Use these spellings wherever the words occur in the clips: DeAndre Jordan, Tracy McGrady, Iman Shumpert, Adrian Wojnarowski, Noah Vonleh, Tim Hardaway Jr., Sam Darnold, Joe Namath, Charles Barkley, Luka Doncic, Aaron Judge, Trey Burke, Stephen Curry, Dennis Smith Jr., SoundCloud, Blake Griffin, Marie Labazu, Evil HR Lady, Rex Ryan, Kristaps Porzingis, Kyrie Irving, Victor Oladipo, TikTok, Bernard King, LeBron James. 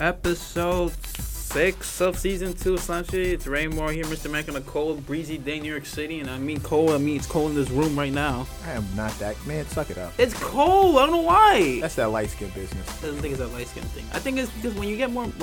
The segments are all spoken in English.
Episode 6 of Season 2 of Slam Shady. It's Raymore here, Mr. Mac, on a cold, breezy day in New York City. And I mean cold, it's cold in this room right now. I am not that. Man, suck it up. It's cold. I don't know why. That's that light-skinned business. I don't think it's that light-skinned thing. I think it's because when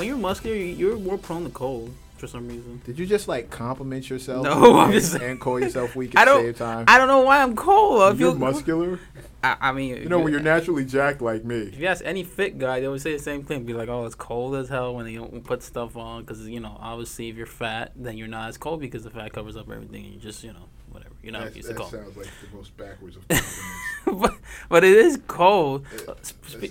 you're muscular, you're more prone to cold. For some reason. Did you just like compliment yourself? No, I'm just and call yourself weak at the same time. I don't know why I'm cold. You're muscular. I mean, you know, when you're naturally jacked like me. If you ask any fit guy, they would say the same thing. Be like, oh, it's cold as hell when they don't put stuff on because you know, obviously, if you're fat, then you're not as cold because the fat covers up everything. And you just, you know, whatever. You're not used to cold. That sounds like the most backwards of compliments. but it is cold.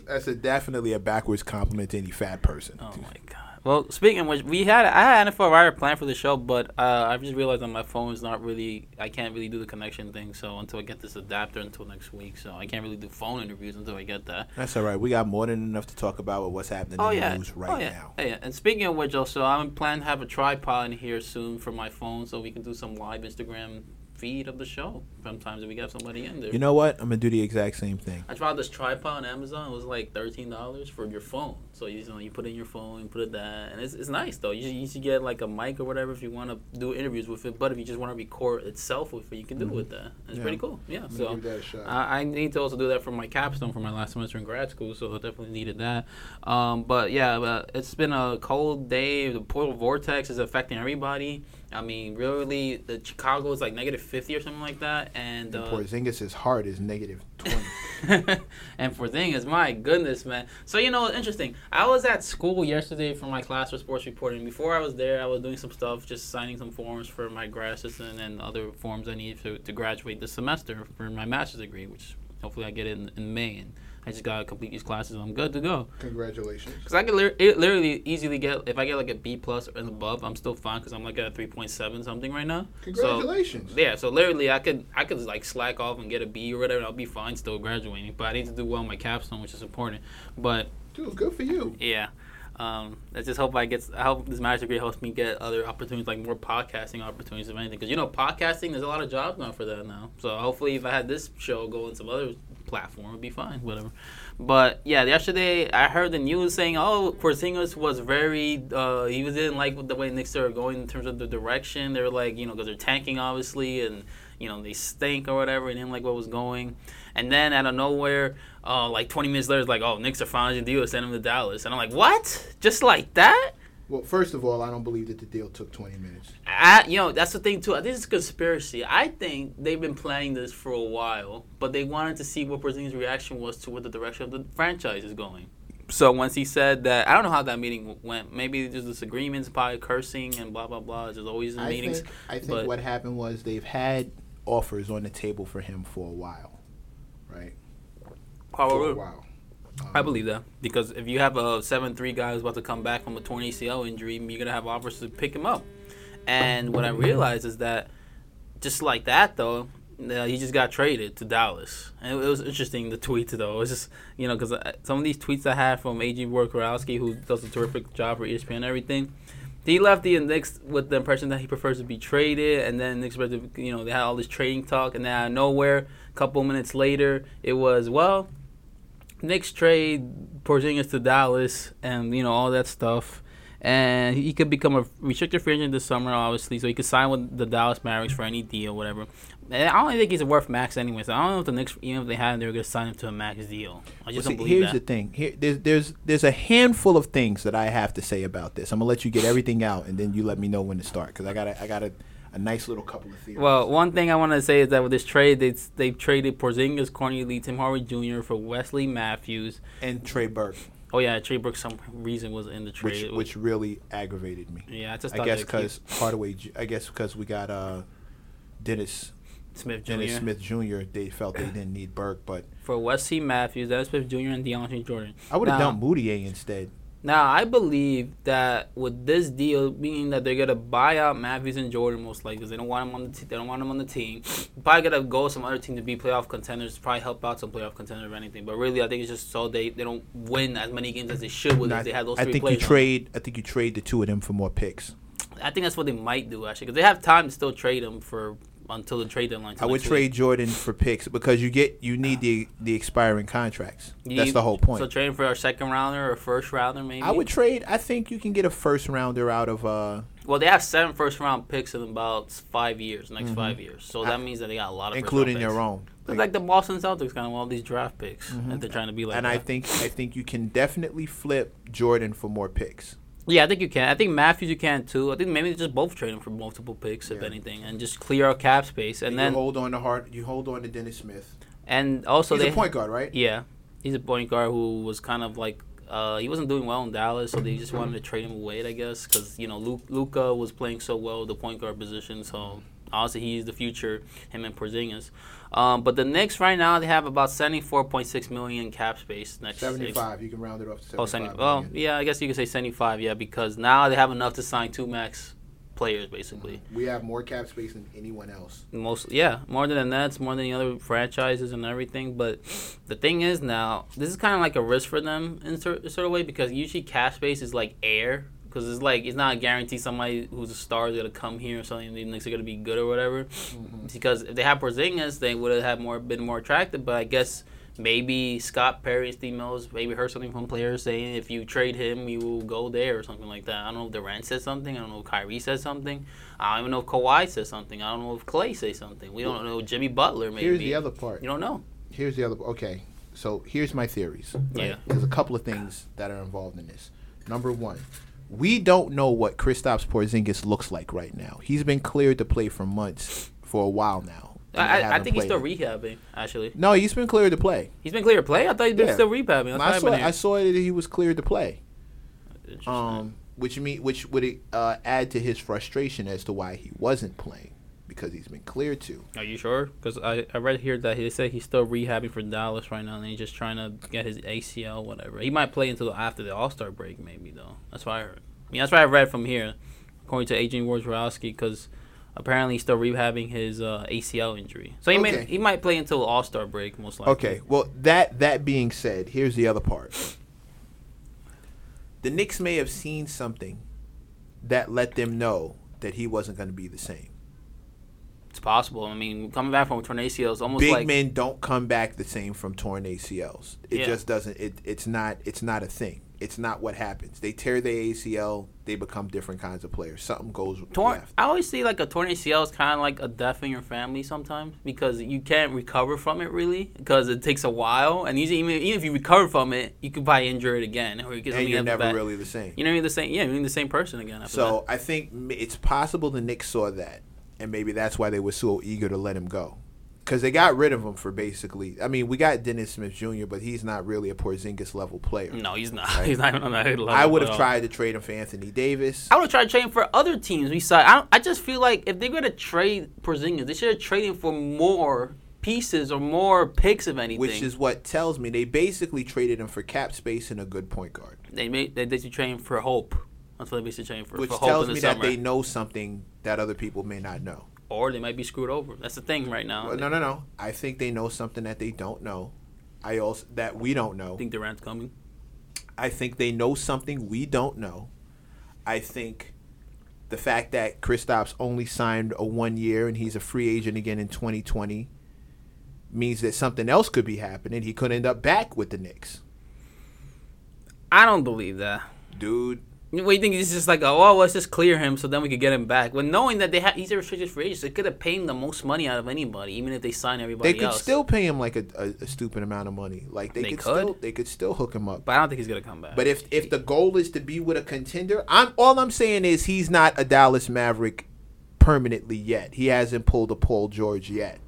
That's definitely a backwards compliment to any fat person. Oh my god. Well, speaking of which, I had an NFL writer planned for the show, but I've just realized that my phone is not really, I can't really do the connection thing, so until I get this adapter until next week, so I can't really do phone interviews until I get that. That's all right. We got more than enough to talk about with what's happening in the news now. Oh, yeah. And speaking of which, also, I'm planning to have a tripod in here soon for my phone so we can do some live Instagram feed of the show sometimes if we got somebody in there. You know what? I'm going to do the exact same thing. I tried this tripod on Amazon. It was like $13 for your phone. So you put in your phone, you put it that. And it's nice, though. You should get like a mic or whatever if you want to do interviews with it. But if you just want to record itself with it, you can do it with that. It's pretty cool. Yeah. So give that a shot. I need to also do that for my capstone for my last semester in grad school. So I definitely needed that. But it's been a cold day. The portal vortex is affecting everybody. I mean, really, the Chicago is like -50 or something like that. And Porzingis' heart is -20. And Porzingis, my goodness, man. So, you know, interesting. I was at school yesterday for my class for sports reporting. Before I was there, I was doing some stuff, just signing some forms for my grad assistant and other forms I need to graduate this semester for my master's degree, which hopefully I get in May. And I just got to complete these classes. I'm good to go. Congratulations. Because I could literally easily get, if I get like a B+ and above, I'm still fine because I'm like at a 3.7 something right now. Congratulations. So, yeah, so literally I could like slack off and get a B or whatever, and I'll be fine still graduating. But I need to do well in my capstone, which is important. But dude, good for you. Yeah. I just hope I hope this master's degree helps me get other opportunities, like more podcasting opportunities, if anything. Because, you know, podcasting, there's a lot of jobs now for that now. So hopefully if I had this show go on some other platform, it would be fine, whatever. But, yeah, yesterday I heard the news saying, oh, Porzingis was he didn't like the way Knicks are going in terms of the direction. They were like, you know, because they're tanking, obviously, and, you know, they stink or whatever, and didn't like what was going. And then out of nowhere, like 20 minutes later, it's like, oh, Knicks are finally the deal. Send him to Dallas. And I'm like, what? Just like that? Well, first of all, I don't believe that the deal took 20 minutes. That's the thing, too. I think it's a conspiracy. I think they've been planning this for a while, but they wanted to see what Porzingis' reaction was to what the direction of the franchise is going. So once he said that, I don't know how that meeting went. Maybe just disagreements, probably cursing and blah, blah, blah. There's always in meetings. I think what happened was they've had offers on the table for him for a while. Right. Oh, wow. I believe that. Because if you have a 7'3" guy who's about to come back from a torn ACL injury, you're going to have offers to pick him up. And what I realized is that just like that, though, he just got traded to Dallas. And it was interesting, the tweets, though. It was just, you know, because some of these tweets I had from A.G. Wojnarowski, who does a terrific job for ESPN and everything. He left the Knicks with the impression that he prefers to be traded, and then Knicks, you know, they had all this trading talk, and then out of nowhere, a couple minutes later, it was, well, Knicks trade Porzingis to Dallas, and, you know, all that stuff. And he could become a restricted free agent this summer, obviously, so he could sign with the Dallas Mavericks for any deal, whatever. And I don't think he's worth max anyway, so I don't know if the Knicks, even if they had him, they were going to sign him to a max deal. I just don't believe that. Here's the thing. There's a handful of things that I have to say about this. I'm going to let you get everything out, and then you let me know when to start, because I got a nice little couple of theories. Well, one thing I want to say is that with this trade, they traded Porzingis, Corny Lee, Tim Hardaway Jr. for Wesley Matthews. And Trey Burke. Oh, yeah, Trey Burke, some reason, was in the trade. Which really aggravated me. Yeah, I guess because we got Dennis Smith Jr., they felt they didn't need Burke. But for Wesley Matthews, Dennis Smith Jr., and DeAndre Jordan. I would have done Moutier instead. Now, I believe that with this deal, meaning that they're going to buy out Matthews and Jordan most likely because they don't want them on the team. Probably going to go some other team to be playoff contenders, probably help out some playoff contenders or anything. But really, I think it's just so they don't win as many games as they should with if they had those three players. I think you trade the two of them for more picks. I think that's what they might do, actually, because they have time to still trade them for until the trade deadline. I would trade Jordan for picks because you need the expiring contracts. That's the whole point. So trading for a second rounder or a first rounder, maybe. I would trade. I think you can get a first rounder out of. Well, they have 7 first round picks in about 5 years. Next 5 years, so that means that they got a lot of including their own. It's like the Boston Celtics kind of all these draft picks that they're trying to be like. And that. I think you can definitely flip Jordan for more picks. Yeah, I think you can. I think Matthews you can too. I think maybe just both trade him for multiple picks, if anything, and just clear out cap space. And then you hold on to Dennis Smith. And also he's a point guard, right? Yeah, he's a point guard who was kind of like he wasn't doing well in Dallas, so they just wanted to trade him away, I guess, because you know Luka was playing so well at the point guard position, so. Obviously, he's the future, him and Porzingis. But the Knicks right now, they have about $74.6 million cap space. Next 75. You can round it up to 75. Oh, 70, well, yeah, I guess you could say 75, yeah, because now they have enough to sign 2 max players, basically. We have more cap space than anyone else. More than the Nets, more than the other franchises and everything. But the thing is now, this is kind of like a risk for them in a sort of way because usually cap space is like air. Because it's like it's not a guarantee somebody who's a star is going to come here or something. The Knicks are going to be good or whatever. Mm-hmm. Because if they had Porzingis, they would have been more attractive. But I guess maybe Scott Perry and Steve Mills maybe heard something from players saying if you trade him, you will go there or something like that. I don't know if Durant said something. I don't know if Kyrie said something. I don't even know if Kawhi said something. I don't know if Klay said something. We don't know. Jimmy Butler maybe. Here's the other part. You don't know. Here's the other part. Okay. So here's my theories. Right? Yeah. There's a couple of things that are involved in this. Number one. We don't know what Kristaps Porzingis looks like right now. He's been cleared to play for months, for a while now. I think he's still rehabbing, actually. No, he's been cleared to play. He's been cleared to play? I thought he'd been still rehabbing. I saw that he was cleared to play, which would add to his frustration as to why he wasn't playing, because he's been cleared to. Are you sure? Because I read here that he said he's still rehabbing for Dallas right now, and he's just trying to get his ACL, whatever. He might play until after the All-Star break, maybe, though. That's what I heard. I mean, that's what I read from here, according to Adrian Wojnarowski, because apparently he's still rehabbing his ACL injury. So he might play until All-Star break, most likely. Okay, well, that being said, here's the other part. The Knicks may have seen something that let them know that he wasn't going to be the same. It's possible. I mean, coming back from torn ACLs, almost big like men don't come back the same from torn ACLs. It just doesn't. It's not a thing. It's not what happens. They tear their ACL. They become different kinds of players. Something goes left. I always see like a torn ACL is kind of like a death in your family sometimes because you can't recover from it really because it takes a while. And usually, even if you recover from it, you could probably injure it again. Or you're never really the same. You're never the same. Yeah, you're the same person again. After so that. I think it's possible the Knicks saw that. And maybe that's why they were so eager to let him go. Because they got rid of him for basically... I mean, we got Dennis Smith Jr., but he's not really a Porzingis-level player. No, he's not. Right? He's not even on that level. I would have tried to trade him for Anthony Davis. I would have tried to trade him for other teams. I just feel like if they're going to trade Porzingis, they should have traded him for more pieces or more picks of anything. Which is what tells me they basically traded him for cap space and a good point guard. They should trade him for hope. That's what they basically traded for. Which for tells hope in the me summer. That they know something... that other people may not know. Or they might be screwed over. That's the thing right now. Well, no. I think they know something that they don't know. That we don't know. I think Durant's coming. I think they know something we don't know. I think the fact that Kristaps only signed a 1-year and he's a free agent again in 2020 means that something else could be happening. He could end up back with the Knicks. I don't believe that. Dude. What do you think? It's just like, let's just clear him so then we could get him back. When knowing that he's a restricted free agent, so they could have paid him the most money out of anybody, even if they sign everybody else. They could still pay him like a stupid amount of money. Like they could still hook him up. But I don't think he's gonna come back. But if the goal is to be with a contender, all I'm saying is he's not a Dallas Maverick permanently yet. He hasn't pulled a Paul George yet.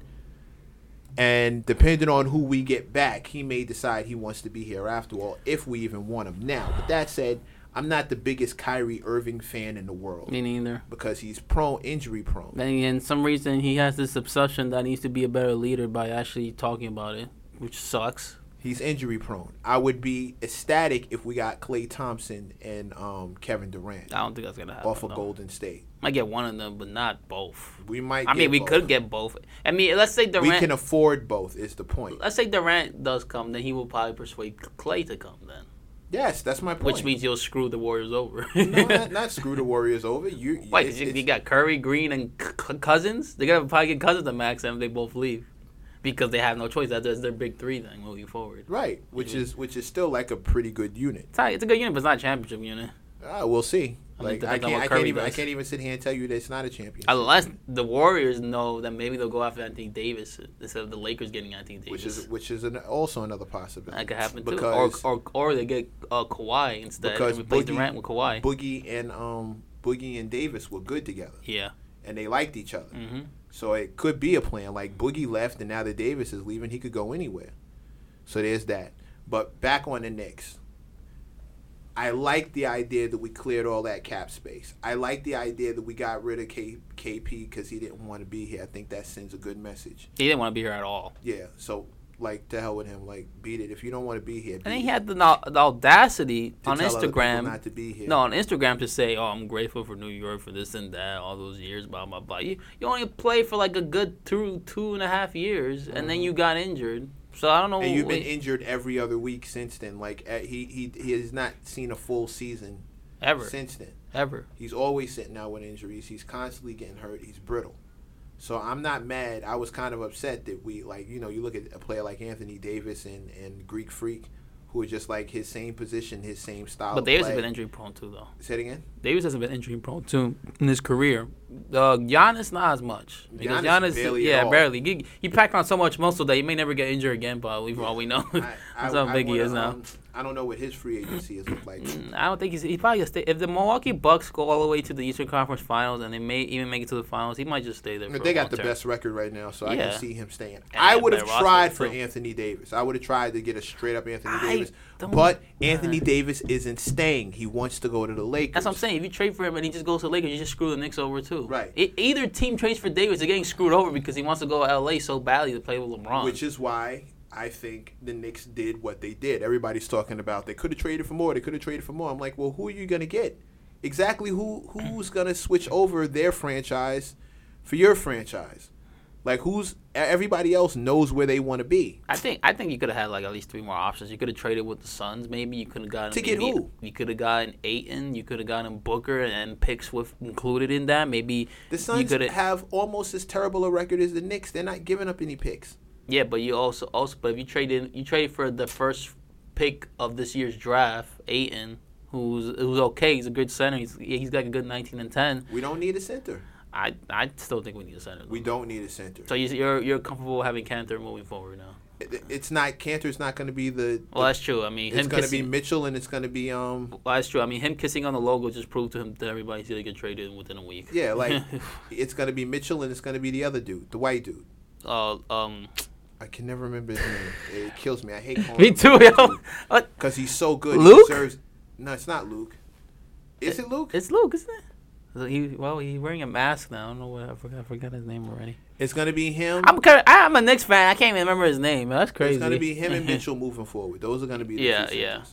And depending on who we get back, he may decide he wants to be here after all, if we even want him now. But that said, I'm not the biggest Kyrie Irving fan in the world. Me neither. Because he's injury prone. And some reason he has this obsession that he needs to be a better leader by actually talking about it, which sucks. He's injury prone. I would be ecstatic if we got Klay Thompson and Kevin Durant. I don't think that's going to happen. Off of Golden State. Might get one of them, but not both. We could get both. I mean, let's say Durant. We can afford both is the point. Let's say Durant does come, then he will probably persuade Klay to come then. Yes, that's my point. Which means you'll screw the Warriors over. No, not screw the Warriors over. Why? You got Curry, Green, and Cousins? They're going to probably get Cousins to max them if they both leave. Because they have no choice. That's their big three thing moving forward. Right, which is still like a pretty good unit. It's a good unit, but it's not a championship unit. We'll see. I can't even sit here and tell you that it's not a championship. Unless the Warriors know that maybe they'll go after Anthony Davis instead of the Lakers getting Anthony Davis. Which is also another possibility. That could happen too. Or they get Kawhi instead. Because and replace Durant with Kawhi. Boogie and Davis were good together. Yeah. And they liked each other. Mm-hmm. So it could be a plan. Like Boogie left and now that Davis is leaving, he could go anywhere. So there's that. But back on the Knicks. I like the idea that we cleared all that cap space. I like the idea that we got rid of KP because he didn't want to be here. I think that sends a good message. He didn't want to be here at all. Yeah, so, to hell with him. Beat it. If you don't want to be here, And then he had the audacity on Instagram. Not to be here. No, on Instagram to say, I'm grateful for New York for this and that, all those years, blah, blah, blah. You only played for, a good two and a half years, and then you got injured. So I don't know. And you've been injured every other week since then. He has not seen a full season ever since then. Ever. He's always sitting out with injuries. He's constantly getting hurt. He's brittle. So I'm not mad. I was kind of upset that we you look at a player like Anthony Davis and Greek Freak, who are just his same position, his same style. But Davis has been injury prone too, though. Say it again. Davis hasn't been injury prone too in his career. Giannis not as much. Because Giannis barely at all. Barely. He packed on so much muscle that he may never get injured again. Probably for all we know. That's how big he is now. I don't know what his free agency is like. I don't think he's probably gonna stay. If the Milwaukee Bucks go all the way to the Eastern Conference Finals and they may even make it to the finals, he might just stay there. They got the best record right now, so I can see him staying. And I would have tried for Anthony Davis. I would have tried to get a straight up Anthony Davis, but Anthony Davis isn't staying. He wants to go to the Lakers. That's what I'm saying. If you trade for him and he just goes to the Lakers, you just screw the Knicks over too. Right. Either team trades for Davis, they're getting screwed over because he wants to go to LA so badly to play with LeBron. Which is why. I think the Knicks did what they did. Everybody's talking about they could have traded for more. They could have traded for more. I'm like, well, who are you going to get? Exactly who's going to switch over their franchise for your franchise? Everybody else knows where they want to be. I think you could have had at least three more options. You could have traded with the Suns. Maybe you could have gotten who? You could have gotten Ayton. You could have gotten Booker and picks with included in that. Maybe the Suns have almost as terrible a record as the Knicks. They're not giving up any picks. Yeah, but you but if you traded for the first pick of this year's draft, Ayton, who's okay, he's a good center, he's got a good 19 and 10. We don't need a center. I still think we need a center. Though. We don't need a center. So you're comfortable having Kanter moving forward now. Kanter's not going to be the. Well, that's true. I mean, it's going to be Mitchell, and it's going to be Well, that's true. I mean, him kissing on the logo just proved to him that everybody said they could trade him within a week. Yeah, it's going to be Mitchell, and it's going to be the other dude, the white dude. I can never remember his name. It kills me. I hate calling him. Me too, yo. Because he's so good. Luke? No, it's not Luke. Is it Luke? It's Luke, isn't it? He's wearing a mask now. I don't know what. I forgot his name already. It's going to be him. I'm a Knicks fan. I can't even remember his name. That's crazy. It's going to be him and Mitchell moving forward. Those are going to be the two centers. Yeah.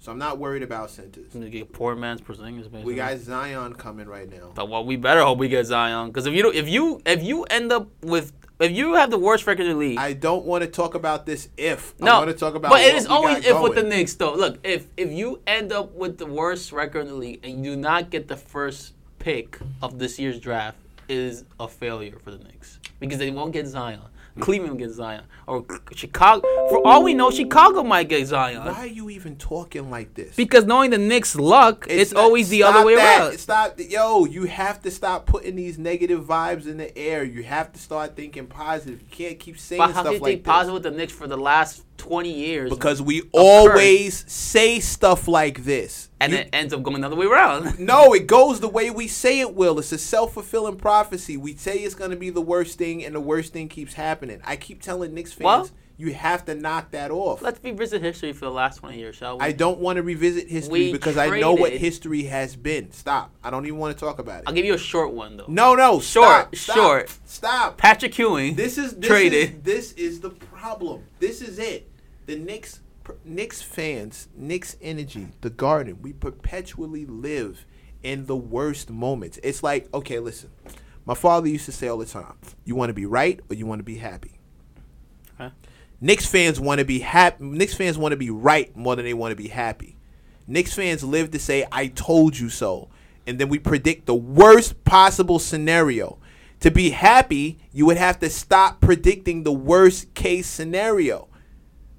So I'm not worried about centers. Poor man's Porzingis, basically. We got Zion coming right now. Well, we better hope we get Zion. Because if you end up with... If you have the worst record in the league... I don't want to talk about this if. I want to talk about... But it is always if with the Knicks, though. Look, if you end up with the worst record in the league and you do not get the first pick of this year's draft, it is a failure for the Knicks. Because they won't get Zion. Cleveland gets Zion. Or Chicago. For all we know, Chicago might get Zion. Why are you even talking like this? Because knowing the Knicks' luck, it's always the other way around. Stop. Yo, you have to stop putting these negative vibes in the air. You have to start thinking positive. You can't keep saying stuff like this. How can you think positive with the Knicks for the last 20 years? Because we always say stuff like this. And it ends up going the other way around. No, it goes the way we say it will. It's a self-fulfilling prophecy. We say it's going to be the worst thing, and the worst thing keeps happening. I keep telling Knicks fans, you have to knock that off. Let's revisit history for the last 20 years, shall we? I don't want to revisit history because I know what history has been. Stop. I don't even want to talk about it. I'll give you a short one, though. No. Stop. Patrick Ewing. This is the problem. This is it. The Knicks fans, Knicks energy, the Garden, we perpetually live in the worst moments. It's okay, listen. My father used to say all the time, you want to be right or you want to be happy? Huh? Knicks fans want to be right more than they want to be happy. Knicks fans live to say, I told you so. And then we predict the worst possible scenario. To be happy, you would have to stop predicting the worst case scenario.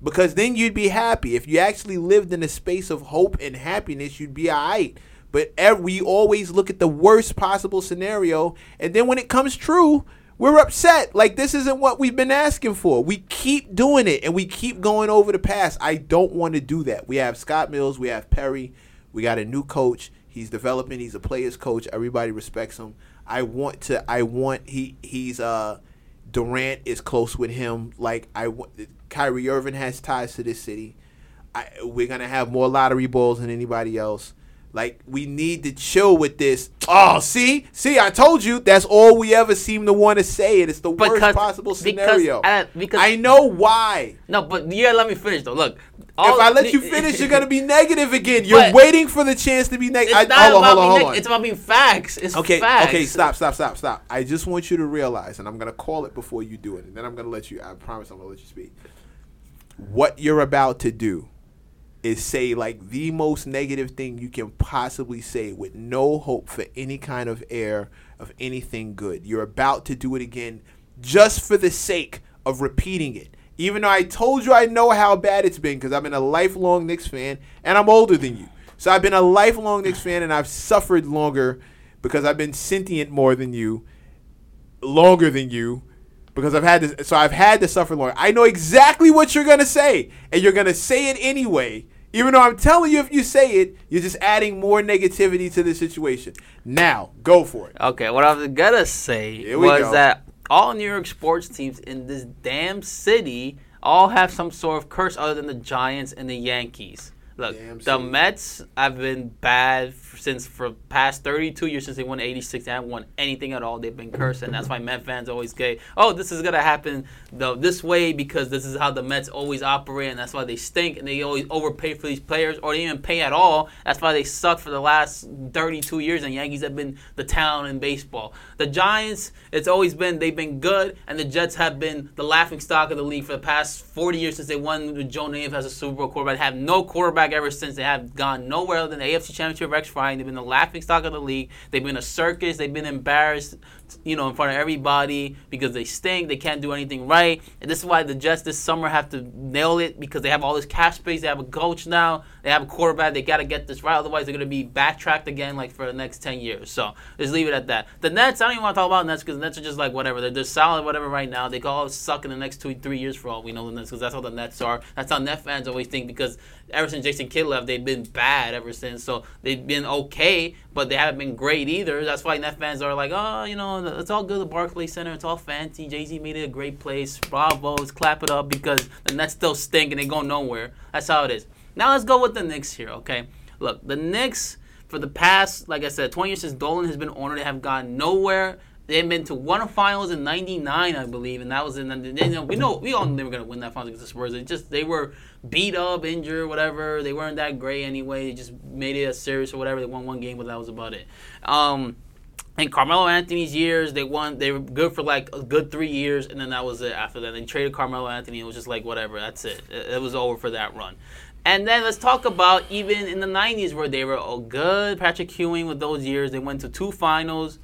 Because then you'd be happy. If you actually lived in a space of hope and happiness, you'd be all right. But we always look at the worst possible scenario. And then when it comes true, we're upset. Like, this isn't what we've been asking for. We keep doing it, and we keep going over the past. I don't want to do that. We have Scott Mills. We have Perry. We got a new coach. He's developing. He's a player's coach. Everybody respects him. Durant is close with him. Kyrie Irving has ties to this city. We're going to have more lottery balls than anybody else. Like, we need to chill with this. Oh, see, I told you. That's all we ever seem to want to say, and it's the worst possible scenario. Because I know why. No, but you gotta let me finish though. Look, if I let you finish, you're gonna be negative again. You're waiting for the chance to be negative. Hold on. It's about being facts. It's okay, facts. Okay, stop. I just want you to realize, and I'm gonna call it before you do it, and then I'm gonna let you. I promise, I'm gonna let you speak. What you're about to do is say like the most negative thing you can possibly say with no hope for any kind of air of anything good. You're about to do it again just for the sake of repeating it. Even though I told you I know how bad it's been because I've been a lifelong Knicks fan and I'm older than you. So I've been a lifelong Knicks fan and I've suffered longer because I've been sentient more than you, longer than you. Because I've had to suffer longer. I know exactly what you're going to say, and you're going to say it anyway. Even though I'm telling you if you say it, you're just adding more negativity to the situation. Now, go for it. Okay, what I was going to say was that all New York sports teams in this damn city all have some sort of curse other than the Giants and the Yankees. Look, the Mets have been bad for the past 32 years since they won 86. They haven't won anything at all. They've been cursed, and that's why Met fans always say, oh, this is going to happen this way because this is how the Mets always operate, and that's why they stink, and they always overpay for these players, or they didn't even pay at all. That's why they suck for the last 32 years, and Yankees have been the town in baseball. The Giants, it's always been they've been good, and the Jets have been the laughingstock of the league for the past 40 years since they won with Joe Namath as a Super Bowl quarterback. They have no quarterback ever since. They have gone nowhere other than the AFC Championship Rex Ryan. They've been the laughingstock of the league. They've been a circus. They've been embarrassed, in front of everybody because they stink. They can't do anything right. And this is why the Jets this summer have to nail it because they have all this cap space. They have a coach now. They have a quarterback. They got to get this right. Otherwise, they're going to be backtracked again for the next 10 years. So just leave it at that. The Nets, I don't even want to talk about Nets because the Nets are just like whatever. They're solid whatever right now. They could all suck in the next 2-3 years for all we know the Nets because that's how the Nets are. That's how Net fans always think because ever since Jason Kidd left, they've been bad ever since. So they've been okay, but they haven't been great either. That's why Net fans are like, oh, it's all good at Barclays Center. It's all fancy. Jay-Z made it a great place. Bravos, clap it up because the Nets still stink and they go nowhere. That's how it is. Now let's go with the Knicks here, okay? Look, the Knicks, for the past, like I said, 20 years since Dolan has been honored, they have gone nowhere. They've been to one finals in '99, I believe, and that was in. We all knew they were gonna win that finals against the Spurs. They were beat up, injured, whatever. They weren't that great anyway. They just made it a series or whatever. They won one game, but that was about it. And Carmelo Anthony's years, they won. They were good for a good 3 years, and then that was it. After that, they traded Carmelo Anthony. It was just like whatever. That's it. It was over for that run. And then let's talk about even in the '90s where they were all good. Patrick Ewing with those years, they went to two finals.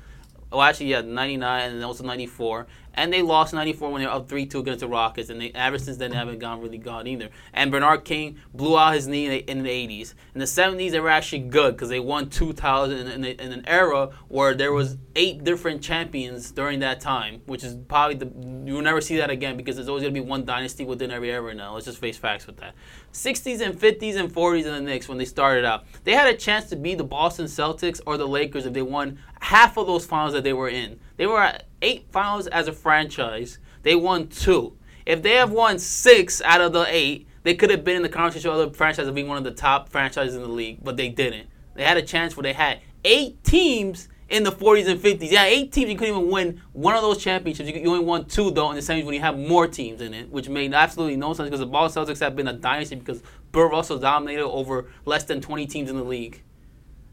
Oh, actually, yeah, 99 and also 94. And they lost 94 when they were up 3-2 against the Rockets. And ever since then, they haven't gone either. And Bernard King blew out his knee in the 80s. In the 70s, they were actually good because they won 2,000 in an era where there was 8 different champions during that time, which is probably you'll never see that again because there's always going to be one dynasty within every era now. Let's just face facts with that. 60s and 50s and 40s in the Knicks when they started out. They had a chance to beat the Boston Celtics or the Lakers if they won half of those finals that they were in. They were at 8 finals as a franchise. They won 2. If they have won 6 out of the 8, they could have been in the conversation of other franchises of being one of the top franchises in the league, but they didn't. They had a chance where they had 8 teams in the 40s and 50s. Yeah, 8 teams. You couldn't even win one of those championships. You only won 2, though, in the 70s when you have more teams in it, which made absolutely no sense because the Boston Celtics have been a dynasty because Bill Russell dominated over less than 20 teams in the league.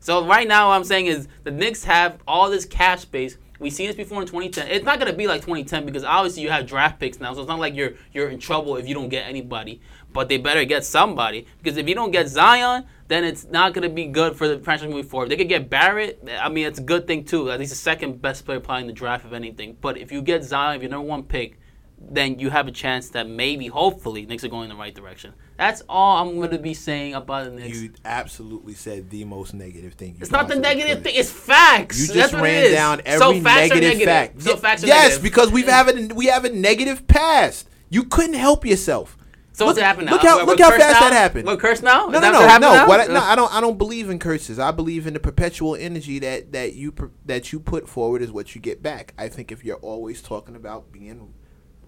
So right now what I'm saying is the Knicks have all this cap space We've seen this before in 2010. It's not going to be like 2010 because obviously you have draft picks now, so it's not like you're in trouble if you don't get anybody. But they better get somebody, because if you don't get Zion, then it's not going to be good for the franchise moving forward. If they could get Barrett, I mean, it's a good thing too. At least the second best player probably in the draft, if anything. But if you get Zion, if you're number one pick, then you have a chance that maybe, hopefully, Knicks are going in the right direction. That's all I'm going to be saying about the Knicks. You absolutely said the most negative thing. It's not the negative thing. It's facts. You just ran down every negative fact. So facts are negative. Yes, because we have a negative past. You couldn't help yourself. So what's happened now? Look how fast that happened. What, curse now? No. I don't believe in curses. I believe in the perpetual energy that you put forward is what you get back. I think if you're always talking about being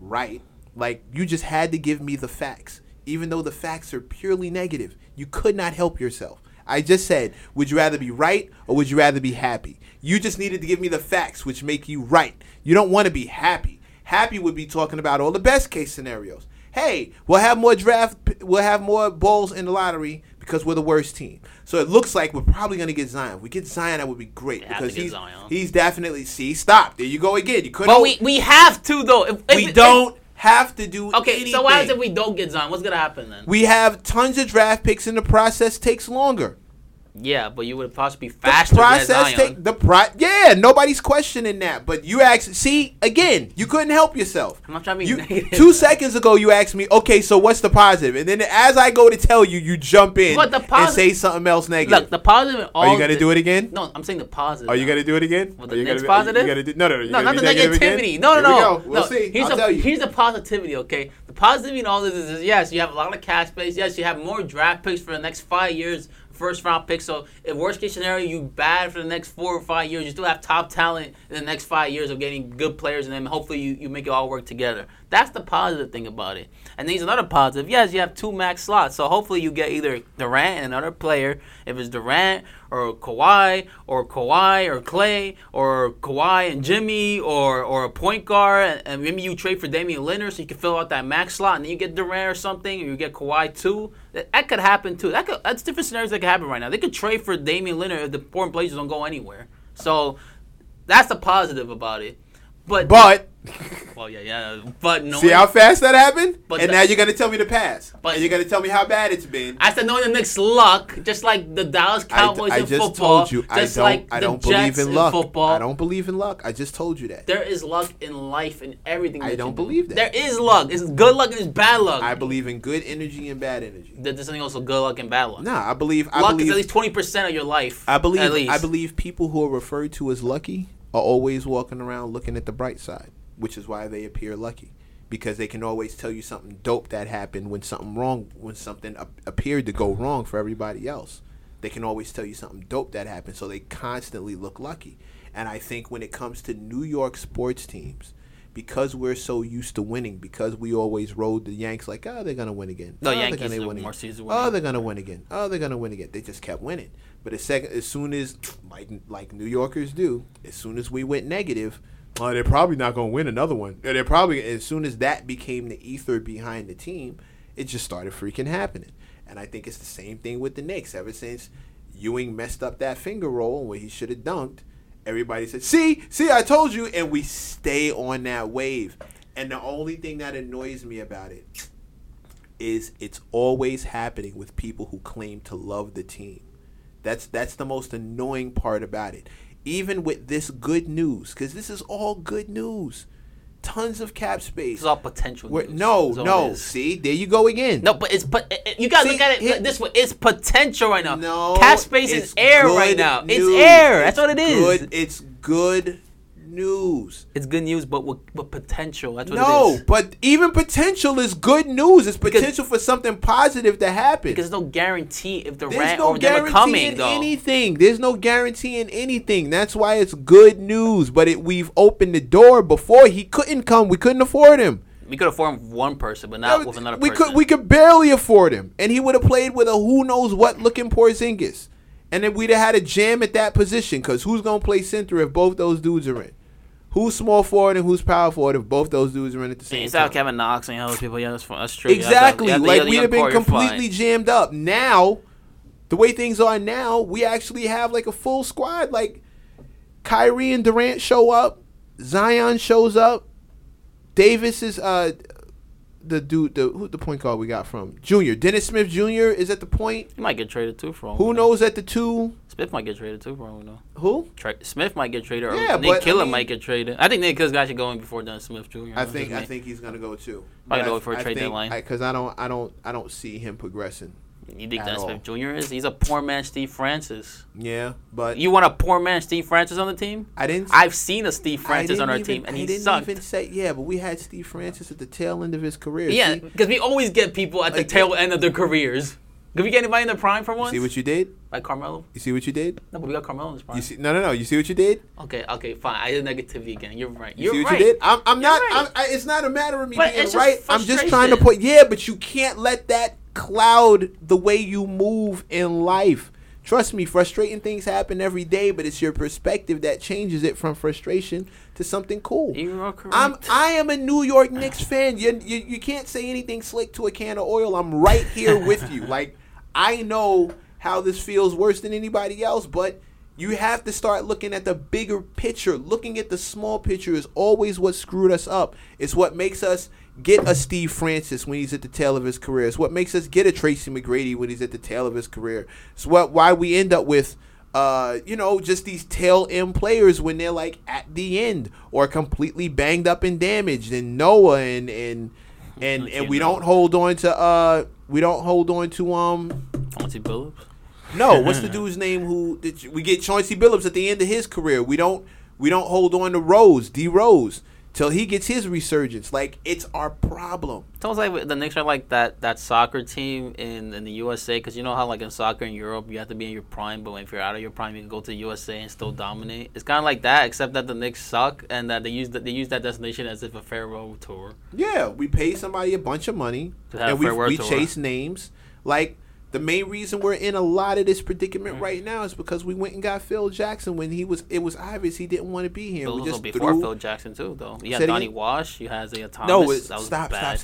right, like, you just had to give me the facts, even though the facts are purely negative. You could not help yourself. I just said, would you rather be right or would you rather be happy? You just needed to give me the facts, which make you right. You don't want to be happy. Happy would be talking about all the best case scenarios. Hey, we'll have more balls in the lottery because we're the worst team. So it looks like we're probably going to get Zion. If we get Zion, that would be great, because he's definitely, see, stop. There you go again. You couldn't. But we have to, though. If we don't have to do anything. Okay, so what happens if we don't get Zion? What's going to happen then? We have tons of draft picks, and the process takes longer. Yeah, but you would possibly be faster than Zion. Nobody's questioning that. But you asked, see, again, you couldn't help yourself. I'm not trying to be negative. 2 seconds ago, you asked me, okay, so what's the positive? And then as I go to tell you, you jump in and say something else negative. Look, the positive. Are you going to do it again? No, I'm saying the positive. Are you going to do it again? Well, the next positive? No, not the negativity. Again? No. We'll see. Here's the positivity, okay? The positivity in all this is, yes, you have a lot of cash space. Yes, you have more draft picks for the next 5 years. First round pick. So, if worst case scenario, you bad for the next 4 or 5 years, you still have top talent in the next 5 years of getting good players, and then hopefully you make it all work together. That's the positive thing about it. And there's another positive. Yes, you have two max slots, so hopefully you get either Durant and another player. If it's Durant or Kawhi or Klay or Kawhi and Jimmy or a point guard, and maybe you trade for Damian Lillard so you can fill out that max slot, and then you get Durant or something, or you get Kawhi too. That could happen too. That's different scenarios that could happen right now. They could trade for Damian Lillard if the foreign players don't go anywhere. So that's the positive about it. But no. See how fast that happened? Now you're gonna tell me the past. But and you're gonna tell me how bad it's been. I said knowing the Knicks' luck, just like the Dallas Cowboys in football. I just told you I don't believe in luck. I don't believe in luck. I just told you that. There is luck in life and everything. I don't believe that. There is luck. It's good luck and it's bad luck. I believe in good energy and bad energy. There's something also good luck and bad luck. No, I believe luck is at least 20% of your life. I believe people who are referred to as lucky are always walking around looking at the bright side, which is why they appear lucky, because they can always tell you something dope that happened when something appeared to go wrong for everybody else. They can always tell you something dope that happened, so they constantly look lucky. And I think when it comes to New York sports teams, because we're so used to winning, because we always rode the Yanks like, oh, they're going to win again. They're going to win again. They just kept winning. But as soon as New Yorkers do, as soon as we went negative, they're probably not going to win another one. As soon as that became the ether behind the team, it just started freaking happening. And I think it's the same thing with the Knicks. Ever since Ewing messed up that finger roll where he should have dunked, everybody said, see, I told you, and we stay on that wave. And the only thing that annoys me about it is it's always happening with people who claim to love the team. That's the most annoying part about it. Even with this good news, because this is all good news. Tons of cap space. It's all potential news. No. See, there you go again. No, but you got to look at it this way. It's potential right now. No, cap space is air right now. News. It's air. That's what it is. It's good news. It's good news, but with potential. That's what it is. No, but even potential is good news. It's potential for something positive to happen. Because there's no guarantee if they're coming, though. There's no guarantee in anything. That's why it's good news. But we've opened the door before. He couldn't come. We couldn't afford him. We could afford one person, but not with another person. We could barely afford him. And he would have played with a who-knows-what looking Porzingis. And then we'd have had a jam at that position, because who's going to play center if both those dudes are in? Who's small forward and who's power forward if both those dudes are in at the same time? It's Kevin Knox and other people. Yeah, that's true. Exactly. We'd have been completely jammed up. Now, the way things are now, we actually have a full squad. Kyrie and Durant show up. Zion shows up. Davis is the dude, who the point guard we got from Junior. Dennis Smith Jr. is at the point. He might get traded too for him. Who knows at the two? Smith might get traded too for him. Who? Smith might get traded. Or yeah, Nick Killer might get traded. I think Nick Killer's got to go in before Dennis Smith Jr. I think he's gonna go too. Probably go for a trade deadline because I don't see him progressing. You think Dennis Smith Jr. is? He's a poor man, Steve Francis. Yeah, but you want a poor man, Steve Francis on the team? I've seen a Steve Francis on our team, and he sucked. But we had Steve Francis at the tail end of his career. Yeah, because we always get people at the tail end of their careers. Could we get anybody in the prime for once? You see what you did? Like Carmelo? You see what you did? No, but we got Carmelo in his prime. No. You see what you did? Okay, fine. I did negativity again. You're right. You see what you did? I'm not. It's not a matter of me being right. I'm just trying to point. Yeah, but you can't let that cloud the way you move in life. Trust me, frustrating things happen every day, but it's your perspective that changes it from frustration to something cool. You are correct. I am a New York Knicks fan. You can't say anything slick to a can of oil. I'm right here with you. Like, I know how this feels worse than anybody else, but you have to start looking at the bigger picture. Looking at the small picture is always what screwed us up. It's what makes us get a Steve Francis when he's at the tail of his career. It's what makes us get a Tracy McGrady when he's at the tail of his career. It's why we end up with, just these tail end players when they're like at the end or completely banged up and damaged. And Noah and we don't hold on to Chauncey Billups. No, what's the dude's name we get Chauncey Billups at the end of his career? We don't hold on to D Rose. Till he gets his resurgence. Like, it's our problem. It's almost like the Knicks are like that soccer team in the USA. Because you know how, like, in soccer in Europe, you have to be in your prime. But if you're out of your prime, you can go to the USA and still dominate. It's kind of like that, except that the Knicks suck. And that they use that destination as if a farewell tour. Yeah, we pay somebody a bunch of money. And we chase names. Like, the main reason we're in a lot of this predicament right now is because we went and got Phil Jackson when it was obvious he didn't want to be here. We just before Phil Jackson too, though. You had Donnie Walsh. You had Isaiah Thomas. No, stop. I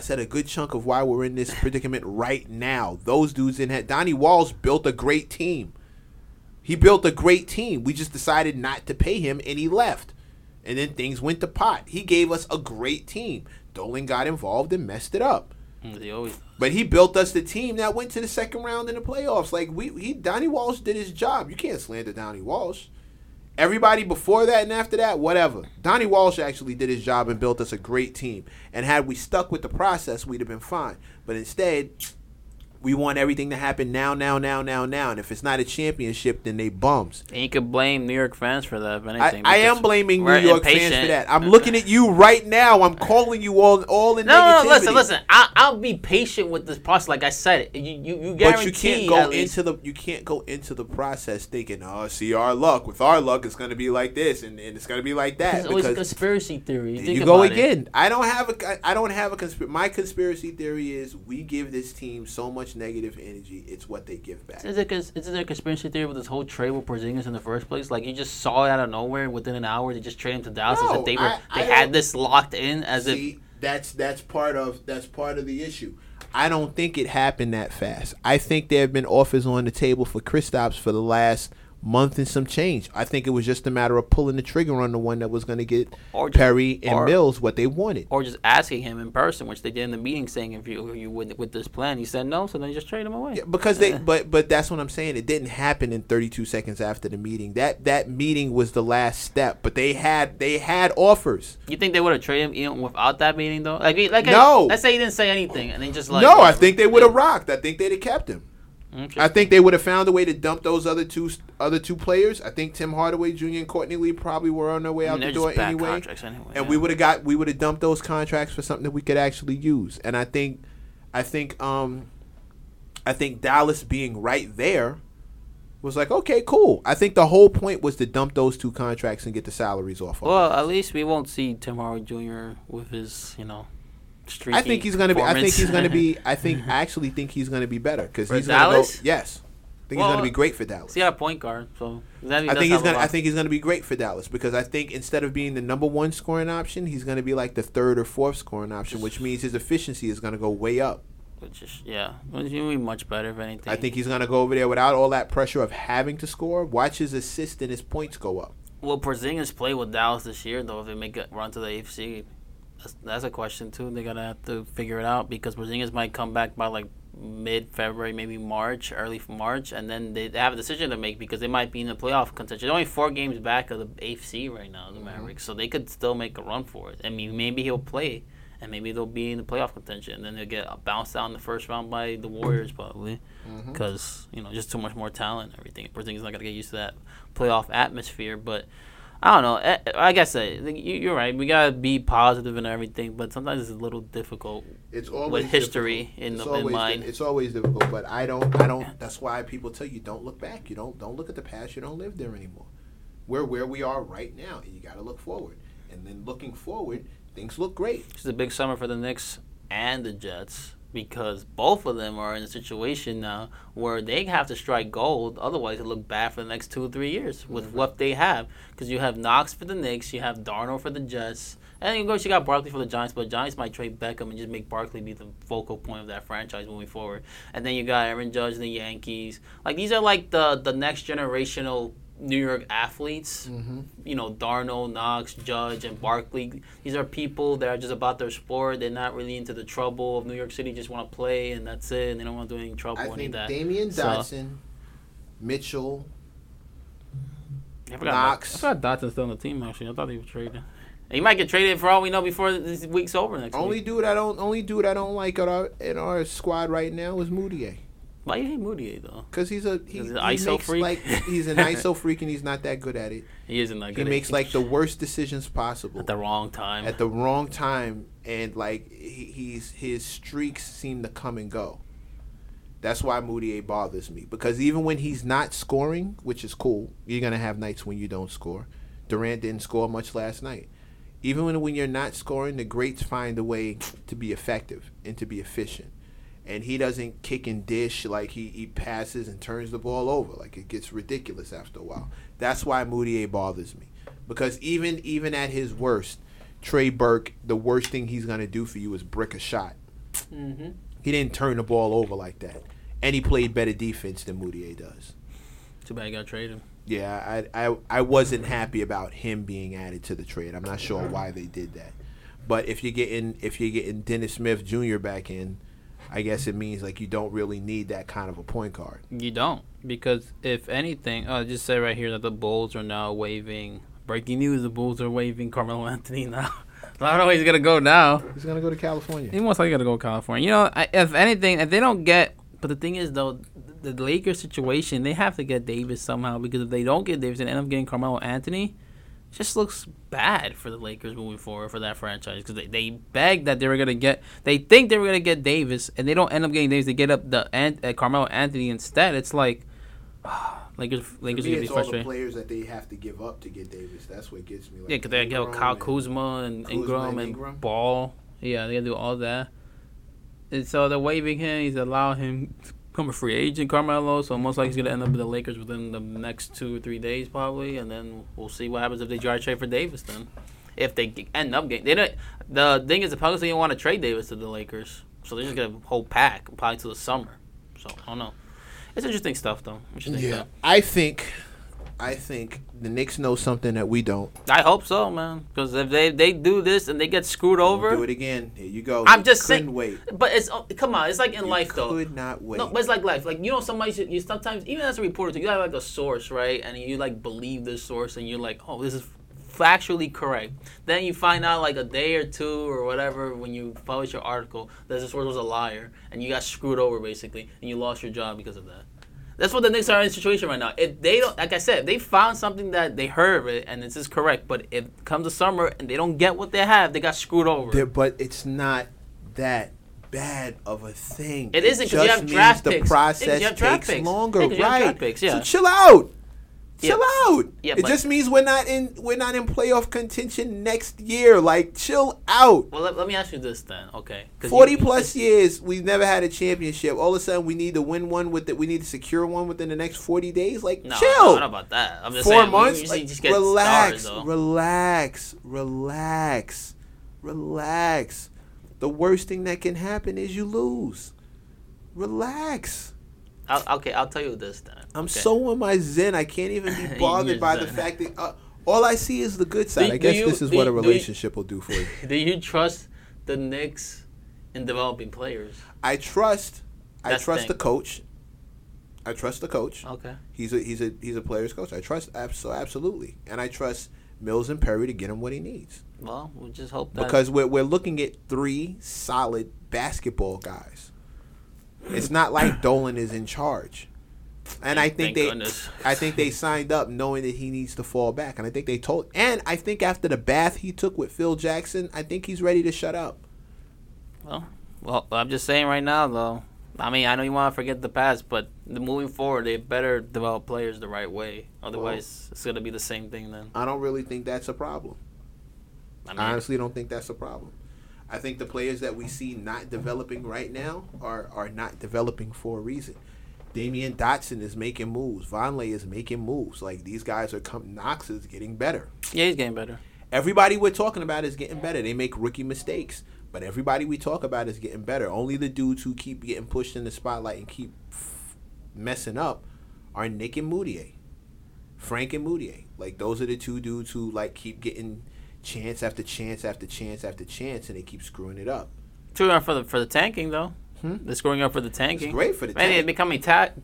said a good chunk of why we're in this predicament right now. Those dudes didn't have. Donnie Walsh built a great team. He built a great team. We just decided not to pay him, and he left. And then things went to pot. He gave us a great team. Dolan got involved and messed it up. But he built us the team that went to the second round in the playoffs. Like Donnie Walsh did his job. You can't slander Donnie Walsh. Everybody before that and after that, whatever. Donnie Walsh actually did his job and built us a great team. And had we stuck with the process, we'd have been fine. But instead, we want everything to happen now. And if it's not a championship, then they bums. And you could blame New York fans for that, if anything. I am blaming New York fans for that. I'm looking at you right now. I'm calling you all in negativity. No, listen. I'll be patient with this process. Like I said, you guarantee. But you can't go into the process thinking, with our luck, it's going to be like this and it's going to be like that. It's always a conspiracy theory. You think about it again. I don't have a conspiracy. My conspiracy theory is we give this team so much negative energy, it's what they give back. Isn't there a conspiracy theory with this whole trade with Porzingis in the first place? Like, you just saw it out of nowhere, and within an hour, they just traded him to Dallas as if they had this locked in. That's part of the issue. I don't think it happened that fast. I think there have been offers on the table for Kristaps for the last month and some change. I think it was just a matter of pulling the trigger on the one that was going to get Perry and Mills what they wanted. Or just asking him in person, which they did in the meeting, saying if you wouldn't with this plan. He said no, so then you just trade him away. Yeah, because but that's what I'm saying. It didn't happen in 32 seconds after the meeting. That meeting was the last step, but they had offers. You think they would have traded him even without that meeting, though? No. Let's say he didn't say anything, and they just like... No, I think they would have rocked. I think they'd have kept him. I think they would have found a way to dump those other two players. I think Tim Hardaway Jr. and Courtney Lee probably were on their way out the door anyway. And we would have dumped those contracts for something that we could actually use. And I think Dallas being right there was like, okay, cool. I think the whole point was to dump those two contracts and get the salaries off. Well, at least we won't see Tim Hardaway Jr. with his, I think he's going to be. I actually think he's going to be better because he's going to go. Yes, I think he's going to be great for Dallas. He's got a point guard, so I think he's going to be great for Dallas because I think instead of being the number one scoring option, he's going to be like the third or fourth scoring option, which means his efficiency is going to go way up. Which is he's going to be much better if anything. I think he's going to go over there without all that pressure of having to score. Watch his assists and his points go up. Will Porzingis play with Dallas this year, though, if they make a run to the AFC? That's a question, too. They're going to have to figure it out because Porzingis might come back by, like, mid-February, maybe March, early March, and then they have a decision to make because they might be in the playoff contention. They're only 4 games back of the AFC right now, the Mavericks, so they could still make a run for it. I mean, maybe he'll play, and maybe they'll be in the playoff contention, and then they'll get bounced out in the first round by the Warriors probably because, you know, just too much more talent and everything. Porzingis not going to get used to that playoff atmosphere, but I don't know. Like I said, you're right. We got to be positive and everything, but sometimes it's a little difficult with history in mind. It's always difficult, but I don't. That's why people tell you don't look back. You don't look at the past. You don't live there anymore. We're where we are right now, and you got to look forward. And then looking forward, things look great. It's a big summer for the Knicks and the Jets because both of them are in a situation now where they have to strike gold. Otherwise, it look bad for the next 2 or 3 years with what they have. Because you have Knox for the Knicks, you have Darnold for the Jets, and of course you got Barkley for the Giants. But Giants might trade Beckham and just make Barkley be the focal point of that franchise moving forward. And then you got Aaron Judge and the Yankees. Like these are like the next generational New York athletes, you know, Darnold, Knox, Judge, and Barkley. These are people that are just about their sport. They're not really into the trouble of New York City. Just want to play, and that's it. And they don't want to do any trouble. I think that. Damian Dotson, Mitchell, Knox. I thought Dotson's still on the team. Actually, I thought he was traded. He might get traded for all we know before this week's over next week. Only dude I don't like in our squad right now is Moutier. Why you hate Moutier, though? Because he's an ISO freak. He's an ISO freak, and he's not that good at it. He isn't that good at it. He makes, the worst decisions possible. At the wrong time. And, his streaks seem to come and go. That's why Moutier bothers me. Because even when he's not scoring, which is cool, you're going to have nights when you don't score. Durant didn't score much last night. Even when you're not scoring, the greats find a way to be effective and to be efficient. And he doesn't kick and dish he passes and turns the ball over. It gets ridiculous after a while. That's why Moutier bothers me. Because even at his worst, Trey Burke, the worst thing he's going to do for you is brick a shot. He didn't turn the ball over like that. And he played better defense than Moutier does. Too bad you got traded. Yeah, I wasn't happy about him being added to the trade. I'm not sure why they did that. But if you're getting Dennis Smith Jr. back in, I guess it means you don't really need that kind of a point guard. You don't, because if anything, I'll just say right here that the Bulls are now waiving. Breaking news: the Bulls are waiving Carmelo Anthony now. I don't know where he's gonna go now. He's gonna go to California. He most likely gonna go to California. You know, if anything, if they don't get. But the thing is, though, the Lakers situation, they have to get Davis somehow, because if they don't get Davis and end up getting Carmelo Anthony, just looks bad for the Lakers moving forward for that franchise, because they begged that they think they were going to get Davis, and they don't end up getting Davis. They get up Carmelo Anthony instead. It's Lakers are going to be frustrated. It's all the players that they have to give up to get Davis. That's what gets me. Yeah, because they got Kyle Kuzma and Ingram. Ball. Yeah, they got to do all that. And so they're waiving him. He's allowing him to become a free agent, Carmelo, so most likely he's going to end up with the Lakers within the next 2 or 3 days probably, and then we'll see what happens if they try to trade for Davis then. If they end up getting... The thing is, the Pelicans didn't want to trade Davis to the Lakers, so they're just going to hold pack probably till the summer. So, I don't know. It's interesting stuff, though. What you think? I think the Knicks know something that we don't. I hope so, man, because if they do this and they get screwed over... Do it again. Here you go. I'm just saying. Wait. But it's... come on. It's in life, though. You could not wait. No, but it's like life. Somebody... You sometimes... Even as a reporter, you have, a source, right? And you, believe this source, and you're like, oh, this is factually correct. Then you find out, a day or 2 or whatever, when you publish your article, that this source was a liar, and you got screwed over, basically, and you lost your job because of that. That's what the Knicks are in situation right now. If they don't, like I said, they found something that they heard of it, and this is correct. But if comes the summer and they don't get what they have, they got screwed over. But it's not that bad of a thing. It isn't, because you have draft picks. The process takes longer, right? So chill out. Chill out. Yeah, it just means we're not in playoff contention next year. Chill out. Well, let me ask you this then, okay? 40-plus years, we've never had a championship. All of a sudden, we need to win one we need to secure one within the next 40 days. Chill. No, I don't know about that. I'm just saying. 4 months. Just get relax. Stars, relax. The worst thing that can happen is you lose. Relax. I'll tell you this then. I'm so in my zen, I can't even be bothered by the fact that all I see is the good side. I guess this is what a relationship will do for you. Do you trust the Knicks in developing players? I trust the coach. I trust the coach. Okay. He's a player's coach. I trust absolutely, and I trust Mills and Perry to get him what he needs. Well, we'll just hope that because we're looking at three solid basketball guys. It's not like Dolan is in charge. And I think they signed up knowing that he needs to fall back. And I think they told. And I think after the bath he took with Phil Jackson, I think he's ready to shut up. Well, I'm just saying right now, though. I mean, I know you want to forget the past, but moving forward, they better develop players the right way. Otherwise, it's going to be the same thing then. I don't really think that's a problem. I honestly don't think that's a problem. I think the players that we see not developing right now are not developing for a reason. Damian Dotson is making moves. Vonleh is making moves. Like, these guys are coming. Knox is getting better. Yeah, he's getting better. Everybody we're talking about is getting better. They make rookie mistakes. But everybody we talk about is getting better. Only the dudes who keep getting pushed in the spotlight and keep messing up are Nick and Moutier. Frank and Moutier. Like, those are the two dudes who, like, keep getting chance after chance after chance after chance, and they keep screwing it up. True enough for the tanking, though. They're screwing up for the tanking. It's great for the tanking. They're becoming tank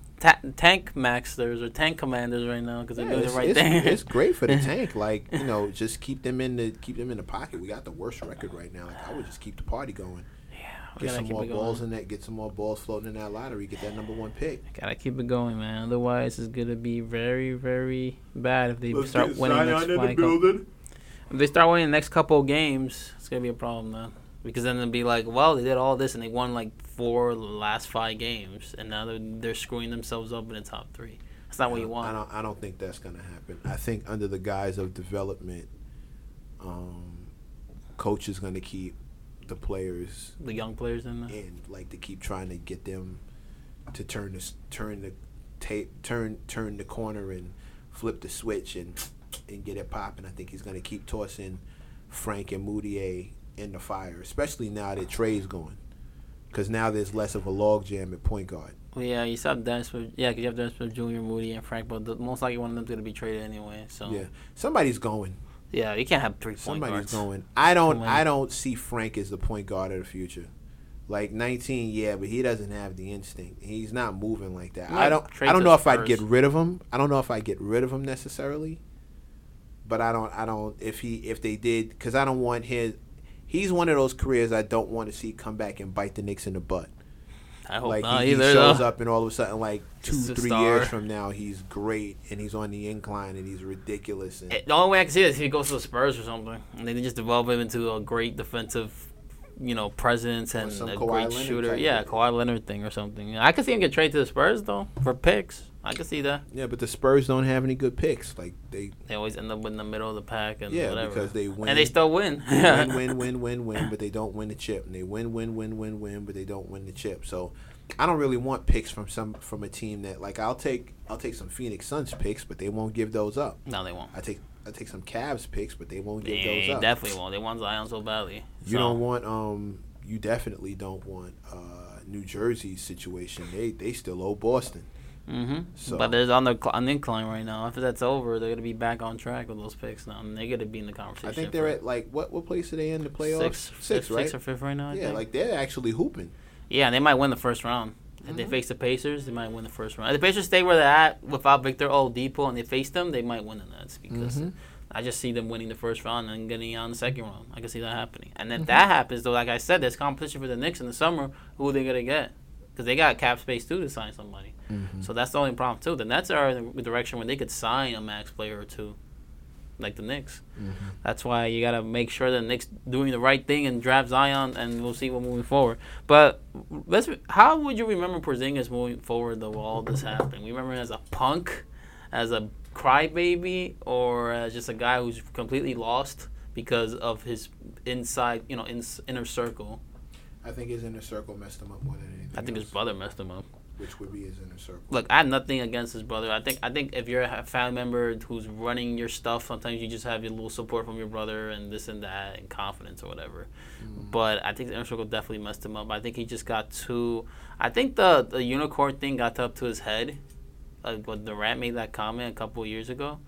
maxers or tank commanders right now because they're doing the right thing. It's great for the tank. Like, you know, just keep them in the pocket. We got the worst record right now. Like, I would just keep the party going. Yeah, get some more balls in that. Get some more balls floating in that lottery. Get that number one pick. Gotta keep it going, man. Otherwise, it's gonna be very, very bad if they start winning the next couple of games. It's gonna be a problem, man. Because then they'll be like, well, they did all this and they won like 4 of the last 5 games, and now they're screwing themselves up in the top 3. That's not what you want. I don't think that's gonna happen. I think under the guise of development, coach is gonna keep the young players in there, and like to keep trying to get them to turn the corner and flip the switch and get it popping. I think he's gonna keep tossing Frank and Moutier in the fire, especially now that Trey's going, because now there's less of a logjam at point guard. Well, yeah, you have Dennis Smith. Yeah, because you have Dennis Smith Jr., Moody, and Frank, but most likely one of them's going to be traded anyway. So yeah, somebody's going. Yeah, you can't have 3 point guards. Somebody's going. I don't see Frank as the point guard of the future. Like 19, yeah, but he doesn't have the instinct. He's not moving like that. I don't know if I'd get rid of him necessarily. But I don't. If they did, because I don't want his. He's one of those careers I don't want to see come back and bite the Knicks in the butt. I hope not either. He shows up and all of a sudden, like 2-3 years from now, he's great and he's on the incline and he's ridiculous. And the only way I can see it is if he goes to the Spurs or something, and they just develop him into a great defensive, you know, presence and a great shooter. Yeah, Kawhi Leonard thing or something. I could see him get traded to the Spurs though for picks. I can see that. Yeah, but the Spurs don't have any good picks. Like they always end up in the middle of the pack and whatever. Yeah, because they win. And they still win. win, but they don't win the chip. And they win, but they don't win the chip. So I don't really want picks from a team that, like, I'll take some Phoenix Suns picks, but they won't give those up. No, they won't. I take some Cavs picks, but they won't give those up. They definitely won't. They want Zion so badly. You definitely don't want New Jersey's situation. They still owe Boston. Mm-hmm. So, but they're on the incline right now. After that's over, they're going to be back on track with those picks now. And they're going to be in the conversation. I think they're at, like, what place are they in the playoffs? Six, right? 6 or 5 right now, I think. Like, they're actually hooping. Yeah, and they might win the first round. If they face the Pacers, they might win the first round. If the Pacers stay where they're at without Victor Oladipo and they face them, they might win the Nets because I just see them winning the first round and getting on the second round. I can see that happening. And if that happens, though, like I said, there's competition for the Knicks in the summer. Who are they going to get? Because they got cap space, too, to sign somebody. Mm-hmm. So that's the only problem, too. The Nets are in the direction where they could sign a max player or two, like the Knicks. Mm-hmm. That's why you got to make sure the Knicks doing the right thing and draft Zion, and we'll see what moving forward. But how would you remember Porzingis moving forward, though, all this happened? We remember him as a punk, as a crybaby, or as just a guy who's completely lost because of his inside, you know, inner circle. I think his inner circle messed him up more than anything. I think his brother messed him up, which would be his inner circle. Look, I have nothing against his brother. I think if you're a family member who's running your stuff, sometimes you just have your little support from your brother and this and that and confidence or whatever. But I think the inner circle definitely messed him up. I think he just got too. I think the unicorn thing got up to his head. When Durant made that comment a couple of years ago.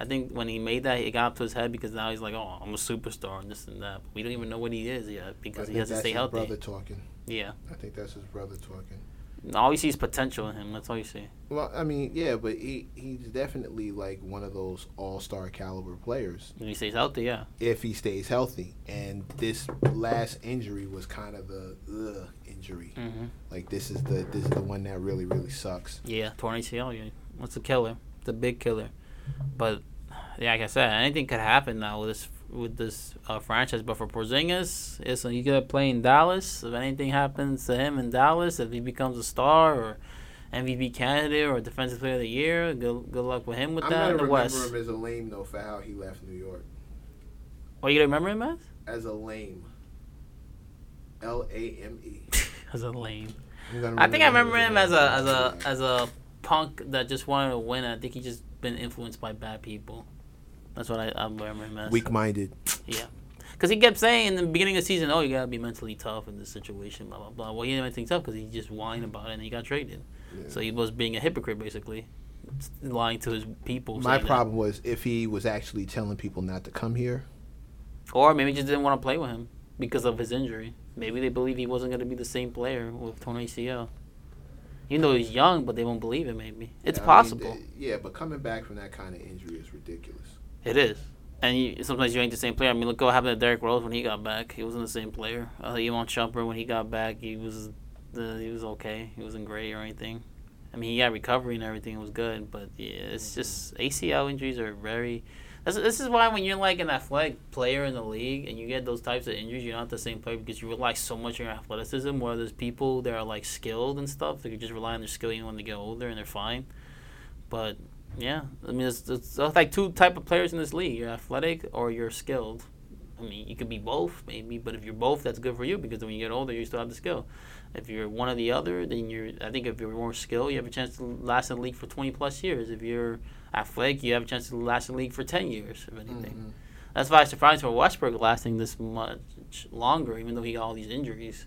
I think when he made that, it got up to his head because now he's like, oh, I'm a superstar and this and that. But we don't even know what he is yet because he doesn't stay healthy. I think that's his brother talking. Yeah. I think that's his brother talking. All you see is potential in him. That's all you see. Well, I mean, yeah, but he's definitely like one of those all-star caliber players. If he stays healthy, yeah. If he stays healthy. And this last injury was kind of the injury. Mm-hmm. Like, this is the one that really, really sucks. Yeah, torn ACL. Yeah. That's a killer. It's a big killer. But, yeah, like I said, anything could happen now with this franchise. But for Porzingis, you could play in Dallas. If anything happens to him in Dallas, if he becomes a star or MVP candidate or Defensive Player of the Year, good luck with him with that in the West. I remember him as a lame, though, for how he left New York. Oh, you remember him as? As a lame. L-A-M-E. As a lame. I think I remember him as a punk that just wanted to win. I think he just been influenced by bad people. That's what I remember him as. Weak-minded. Yeah. Because he kept saying in the beginning of the season, oh, you got to be mentally tough in this situation, blah, blah, blah. Well, he didn't mentally tough because he just whined about it and he got traded. Yeah. So he was being a hypocrite, basically, lying to his people. My problem was if he was actually telling people not to come here. Or maybe just didn't want to play with him because of his injury. Maybe they believe he wasn't going to be the same player with torn ACL. Even though he's young, but they won't believe it, maybe. It's possible. But coming back from that kind of injury is ridiculous. It is. And sometimes you ain't the same player. I mean, look what happened to Derrick Rose when he got back. He wasn't the same player. Iman Shumpert, when he got back, he was okay. He wasn't great or anything. I mean, he got recovery and everything. It was good. But, yeah, it's just ACL injuries are very... This is why when you're like an athletic player in the league and you get those types of injuries, you're not the same player because you rely so much on your athleticism. Where there's people that are like skilled and stuff, they can just rely on their skill even when they get older and they're fine. But yeah, I mean, it's like two type of players in this league: you're athletic or you're skilled. I mean, you could be both maybe, but if you're both, that's good for you because when you get older, you still have the skill. If you're one or the other, then I think if you're more skilled, you have a chance to last in the league for 20 plus years. If you're athletic, you have a chance to last in the league for 10 years, if anything. Mm-hmm. That's why I was surprised for Westbrook lasting this much longer, even though he got all these injuries.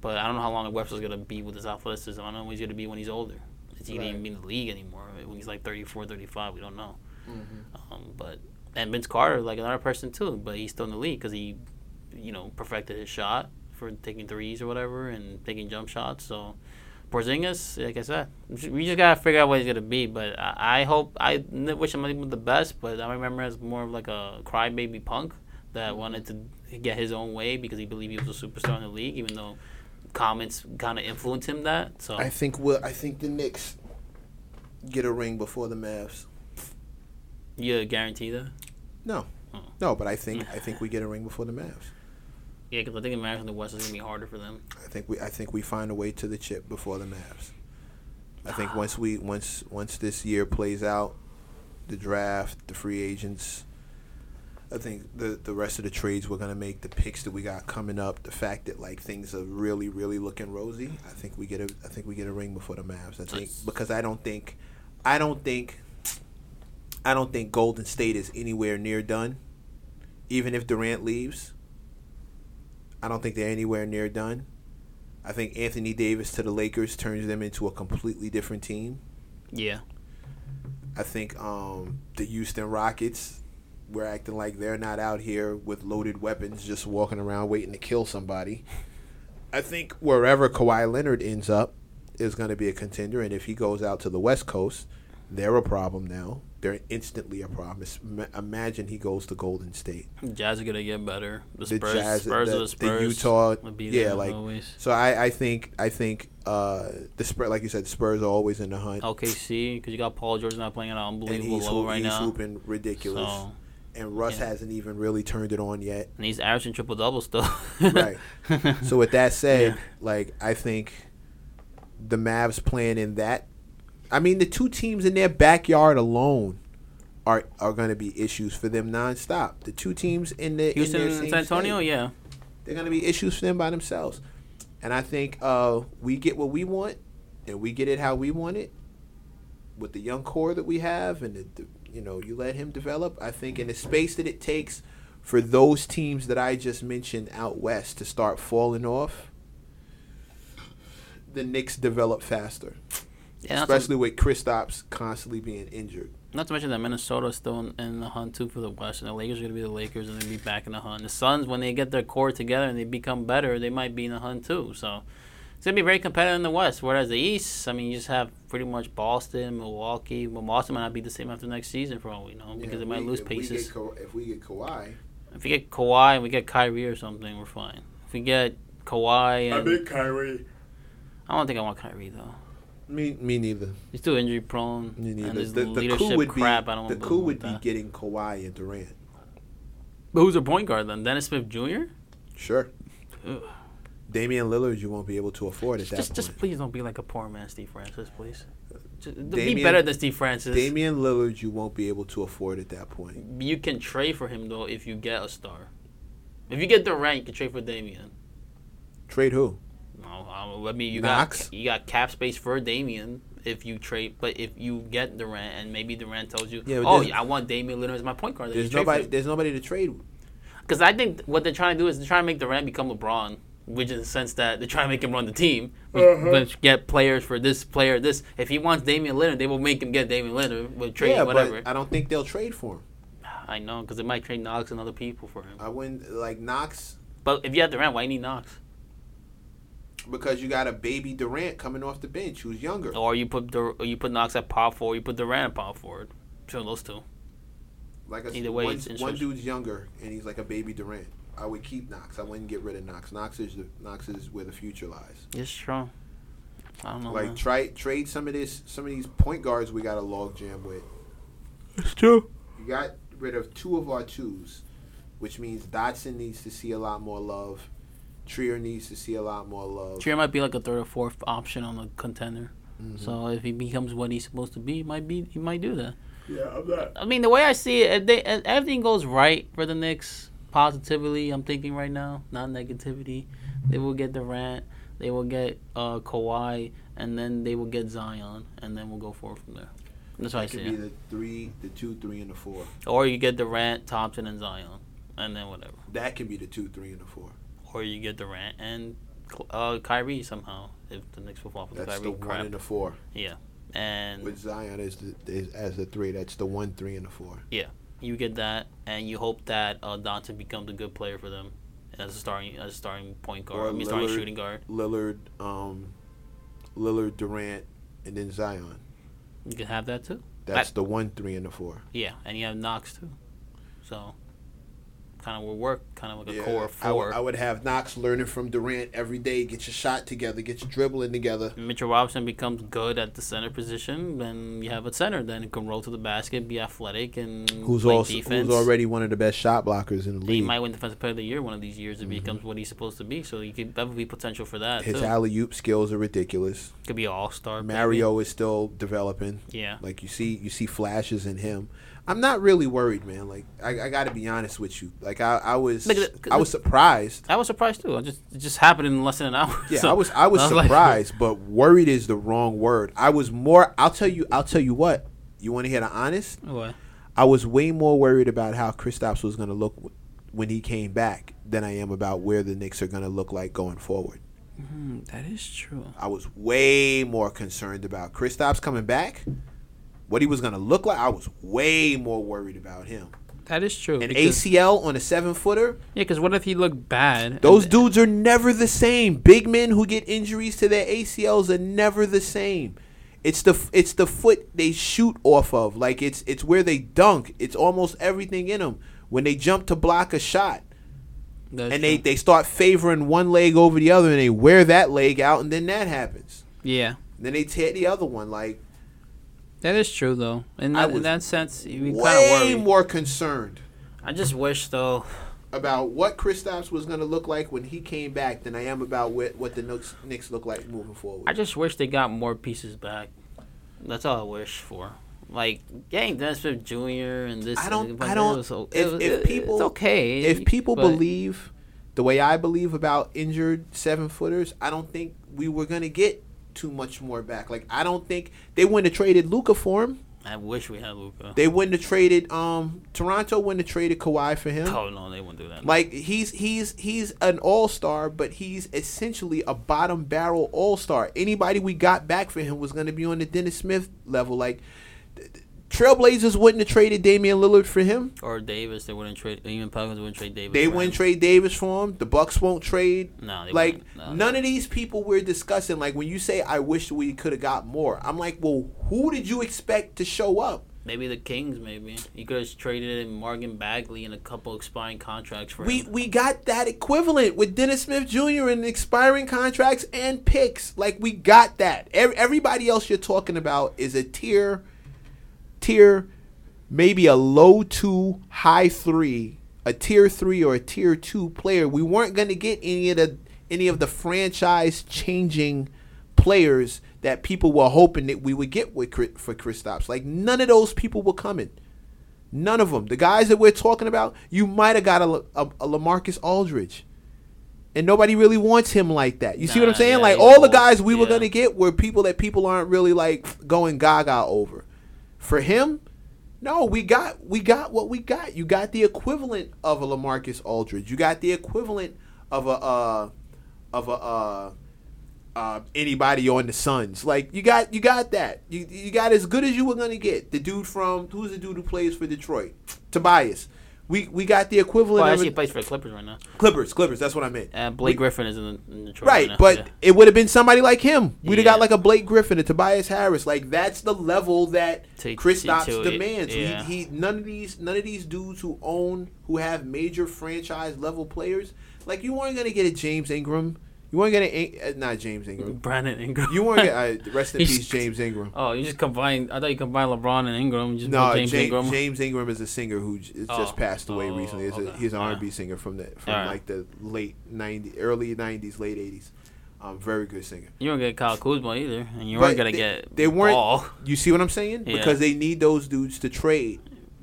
But I don't know how long Westbrook's going to be with his athleticism. I don't know what he's going to be when he's older. He didn't even be in the league anymore. When he's like 34, 35, we don't know. Mm-hmm. And Vince Carter, like another person too, but he's still in the league because he, perfected his shot for taking threes or whatever and taking jump shots. So Porzingis, like I said, we just got to figure out what he's going to be. But I wish him the best, but I remember as more of like a crybaby punk that wanted to get his own way because he believed he was a superstar in the league, even though comments kind of influenced him that. So I think the Knicks get a ring before the Mavs. You guarantee that? No. Oh. No, but I think we get a ring before the Mavs. Yeah, because I think the Mavs in the West is going to be harder for them. I think we find a way to the chip before the Mavs. I think once this year plays out, the draft, the free agents, I think the rest of the trades we're going to make, the picks that we got coming up, the fact that like things are really, really looking rosy, I think we get a ring before the Mavs. I don't think Golden State is anywhere near done. Even if Durant leaves, I don't think they're anywhere near done. I think Anthony Davis to the Lakers turns them into a completely different team. Yeah. I think the Houston Rockets, we're acting like they're not out here with loaded weapons just walking around waiting to kill somebody. I think wherever Kawhi Leonard ends up is going to be a contender, and if he goes out to the West Coast, they're a problem now. They're instantly a problem. Imagine he goes to Golden State. Jazz are going to get better. The Spurs. The Utah. Always. So I think the Spurs, like you said, the Spurs are always in the hunt. OKC, because you got Paul George not playing at an unbelievable level right now. He's hooping ridiculous. So, and Russ hasn't even really turned it on yet. And he's averaging triple-double still. Right. So with that said, I think the Mavs playing in that, I mean, the two teams in their backyard alone are going to be issues for them nonstop. The two teams in the Houston and San Antonio, yeah, they're going to be issues for them by themselves. And I think we get what we want, and we get it how we want it, with the young core that we have, and you let him develop. I think in the space that it takes for those teams that I just mentioned out west to start falling off, the Knicks develop faster. Yeah, especially with Kristaps constantly being injured. Not to mention that Minnesota's still in the hunt, too, for the West. And the Lakers are going to be the Lakers, and they'll be back in the hunt. The Suns, when they get their core together and they become better, they might be in the hunt, too. So it's going to be very competitive in the West. Whereas the East, I mean, you just have pretty much Boston, Milwaukee. Well, Boston might not be the same after next season for all we know because they might lose pieces. If we get Kawhi and we get Kyrie or something, we're fine. If we get Kawhi and... I mean Kyrie. I don't think I want Kyrie, though. Me neither. He's too injury prone. Me neither. The coup would crap. Be, I don't the coup would be getting Kawhi and Durant. But who's a point guard then? Dennis Smith Jr.? Sure. Ugh. Damian Lillard, you won't be able to afford at that point. Just please don't be like a poor man, Steve Francis, please. Be better than Steve Francis. Damian Lillard, you won't be able to afford at that point. You can trade for him, though, if you get a star. If you get Durant, you can trade for Damian. Trade who? No, I mean, you got cap space for Damian if you trade, but if you get Durant and maybe Durant tells you, I want Damian Lillard as my point guard. There's nobody to trade with. Because I think what they're trying to do is they're trying to make Durant become LeBron, which in the sense that they're trying to make him run the team, but get players for this player, this. If he wants Damian Lillard, they will make him get Damian Lillard, with trade whatever. But I don't think they'll trade for him. I know, because they might trade Knox and other people for him. I wouldn't, like Knox. But if you have Durant, why do you need Knox? Because you got a baby Durant coming off the bench who's younger. Or you put Knox at power forward, you put Durant at power forward. Sure, those two. Like I said, one dude's younger, and he's like a baby Durant. I would keep Knox. I wouldn't get rid of Knox. Knox is where the future lies. It's true. I don't know. Like, man. Trade some of these point guards we got a log jam with. It's true. You got rid of two of our twos, which means Dotson needs to see a lot more love. Trier needs to see a lot more love. Trier might be like a third or fourth option on the contender. Mm-hmm. So if he becomes what he's supposed to be, he might do that. Yeah, I'm not. I mean, the way I see it, if everything goes right for the Knicks, positively, I'm thinking right now, not negativity, they will get Durant, they will get Kawhi, and then they will get Zion, and then we'll go forward from there. That's what I see. It could be the 2, 3, and the 4. Or you get Durant, Thompson, and Zion, and then whatever. That can be the 2, 3, and the 4. Or you get Durant and Kyrie somehow if the Knicks will fall for the Kyrie crap. That's the 1 and the 4. Yeah, and with Zion as the 3, that's the 1, 3, and the 4. Yeah, you get that, and you hope that Doncic becomes a good player for them as a starting point guard, starting shooting guard. Lillard, Durant, and then Zion. You can have that too. That's the 1, 3, and the 4. Yeah, and you have Knox too, so. Kind of will work, kind of like a core 4. I would have Knox learning from Durant every day. Get your shot together. Get your dribbling together. Mitchell Robinson becomes good at the center position. Then you have a center. Then he can roll to the basket, be athletic, and who's already one of the best shot blockers in the league. He might win Defensive Player of the Year one of these years if he becomes what he's supposed to be. So he could definitely be potential for that. His alley-oop skills are ridiculous. Could be an all-star. Mario is still developing. Yeah, like you see flashes in him. I'm not really worried, man. Like I got to be honest with you. Like I was surprised. I was surprised too. It just happened in less than an hour. Yeah, so I was surprised, like, but worried is the wrong word. I was more. I'll tell you what. You want to hear the honest? What? I was way more worried about how Kristaps was going to look when he came back than I am about where the Knicks are going to look like going forward. That is true. I was way more concerned about Kristaps coming back. What he was going to look like, I was way more worried about him. That is true. An ACL on a 7-footer? Yeah, because what if he looked bad? Those dudes are never the same. Big men who get injuries to their ACLs are never the same. It's the foot they shoot off of. Like, it's where they dunk. It's almost everything in them. When they jump to block a shot, they start favoring one leg over the other, and they wear that leg out, and then that happens. Yeah. And then they tear the other one, like... That is true, though. In that sense, we kind of worried. Way more concerned. I just wish, though, about what Kristaps was going to look like when he came back than I am about what the Knicks look like moving forward. I just wish they got more pieces back. That's all I wish for. Like, getting Dennis Smith Jr. and this. If people believe the way I believe about injured 7-footers, I don't think we were going to get too much more back. Like, I don't think they wouldn't have traded Luka for him. I wish we had Luka. They wouldn't have traded Toronto wouldn't have traded Kawhi for him. Oh no, they wouldn't do that. Like, he's an all-star, but he's essentially a bottom barrel all-star. Anybody we got back for him was going to be on the Dennis Smith level. Like, Trailblazers wouldn't have traded Damian Lillard for him. Or Davis. They wouldn't trade. Even Pelicans wouldn't trade Davis. They wouldn't trade Davis for him. The Bucks won't trade. No, they wouldn't. No, none of these people we're discussing. Like, when you say, I wish we could have got more, I'm like, well, who did you expect to show up? Maybe the Kings, maybe. You could have traded in Marvin Bagley and a couple expiring contracts for him. We got that equivalent with Dennis Smith Jr. and expiring contracts and picks. Like, we got that. Everybody else you're talking about is a tier, maybe a low 2, high 3, a tier 3 or a tier 2 player. We weren't going to get any of the franchise-changing players that people were hoping that we would get for Kristaps. Like, none of those people were coming. None of them. The guys that we're talking about, you might have got a LaMarcus Aldridge. And nobody really wants him like that. You see what I'm saying? Yeah, like, all the guys we were going to get were people that people aren't really, like, going gaga over. For him, no, we got what we got. You got the equivalent of a LaMarcus Aldridge. You got the equivalent of anybody on the Suns. Like, you got that. You got as good as you were gonna get. The dude who plays for Detroit? Tobias. We got the equivalent of actually plays for the Clippers right now. Clippers, that's what I meant. Blake Griffin is in Detroit. Right, right, but it would have been somebody like him. We'd have got like a Blake Griffin, a Tobias Harris. Like, that's the level that Kristaps demands. Yeah. He none of these dudes who have major franchise level players, like, you weren't gonna get a James Ingram. You weren't gonna not James Ingram. Brandon Ingram. You weren't gonna rest in peace, James Ingram. Oh, you just combined. I thought you combined LeBron and Ingram. Just no, James Ingram. James Ingram is a singer who just passed away recently. He's an R&B singer from the early '90s, late '80s. Very good singer. You weren't gonna get Kyle Kuzma either, and you weren't gonna get. They weren't. Ball. You see what I'm saying? Yeah. Because they need those dudes to trade.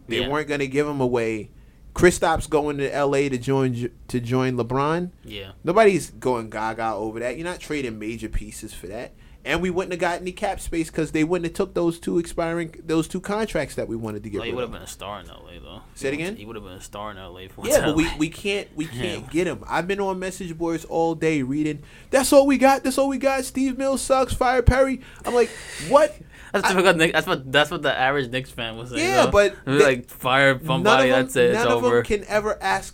They weren't gonna give them away. Kristaps going to L.A. to join LeBron. Yeah, nobody's going gaga over that. You're not trading major pieces for that, and we wouldn't have got any cap space because they wouldn't have took those two contracts that we wanted to get. Well, he would have been a star in L.A. though. Say it again. He would have been a star in L.A. for yeah, but we can't get him. I've been on message boards all day reading. That's all we got. That's all we got. Steve Mills sucks. Fire Perry. I'm like, what? That's what the average Knicks fan was saying. Yeah, though. But it was like, fire somebody. That's it. It's over. None of them can ever answer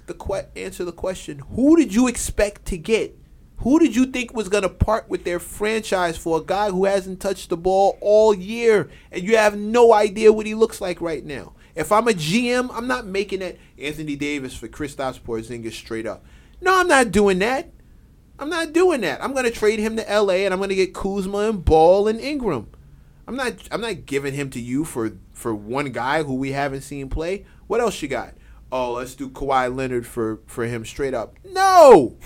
the question: who did you expect to get? Who did you think was gonna part with their franchise for a guy who hasn't touched the ball all year, and you have no idea what he looks like right now? If I'm a GM, I'm not making that Anthony Davis for Kristaps Porzingis straight up. No, I'm not doing that. I'm gonna trade him to LA, and I'm gonna get Kuzma and Ball and Ingram. I'm not giving him to you for one guy who we haven't seen play. What else you got? Oh, let's do Kawhi Leonard for him straight up. No.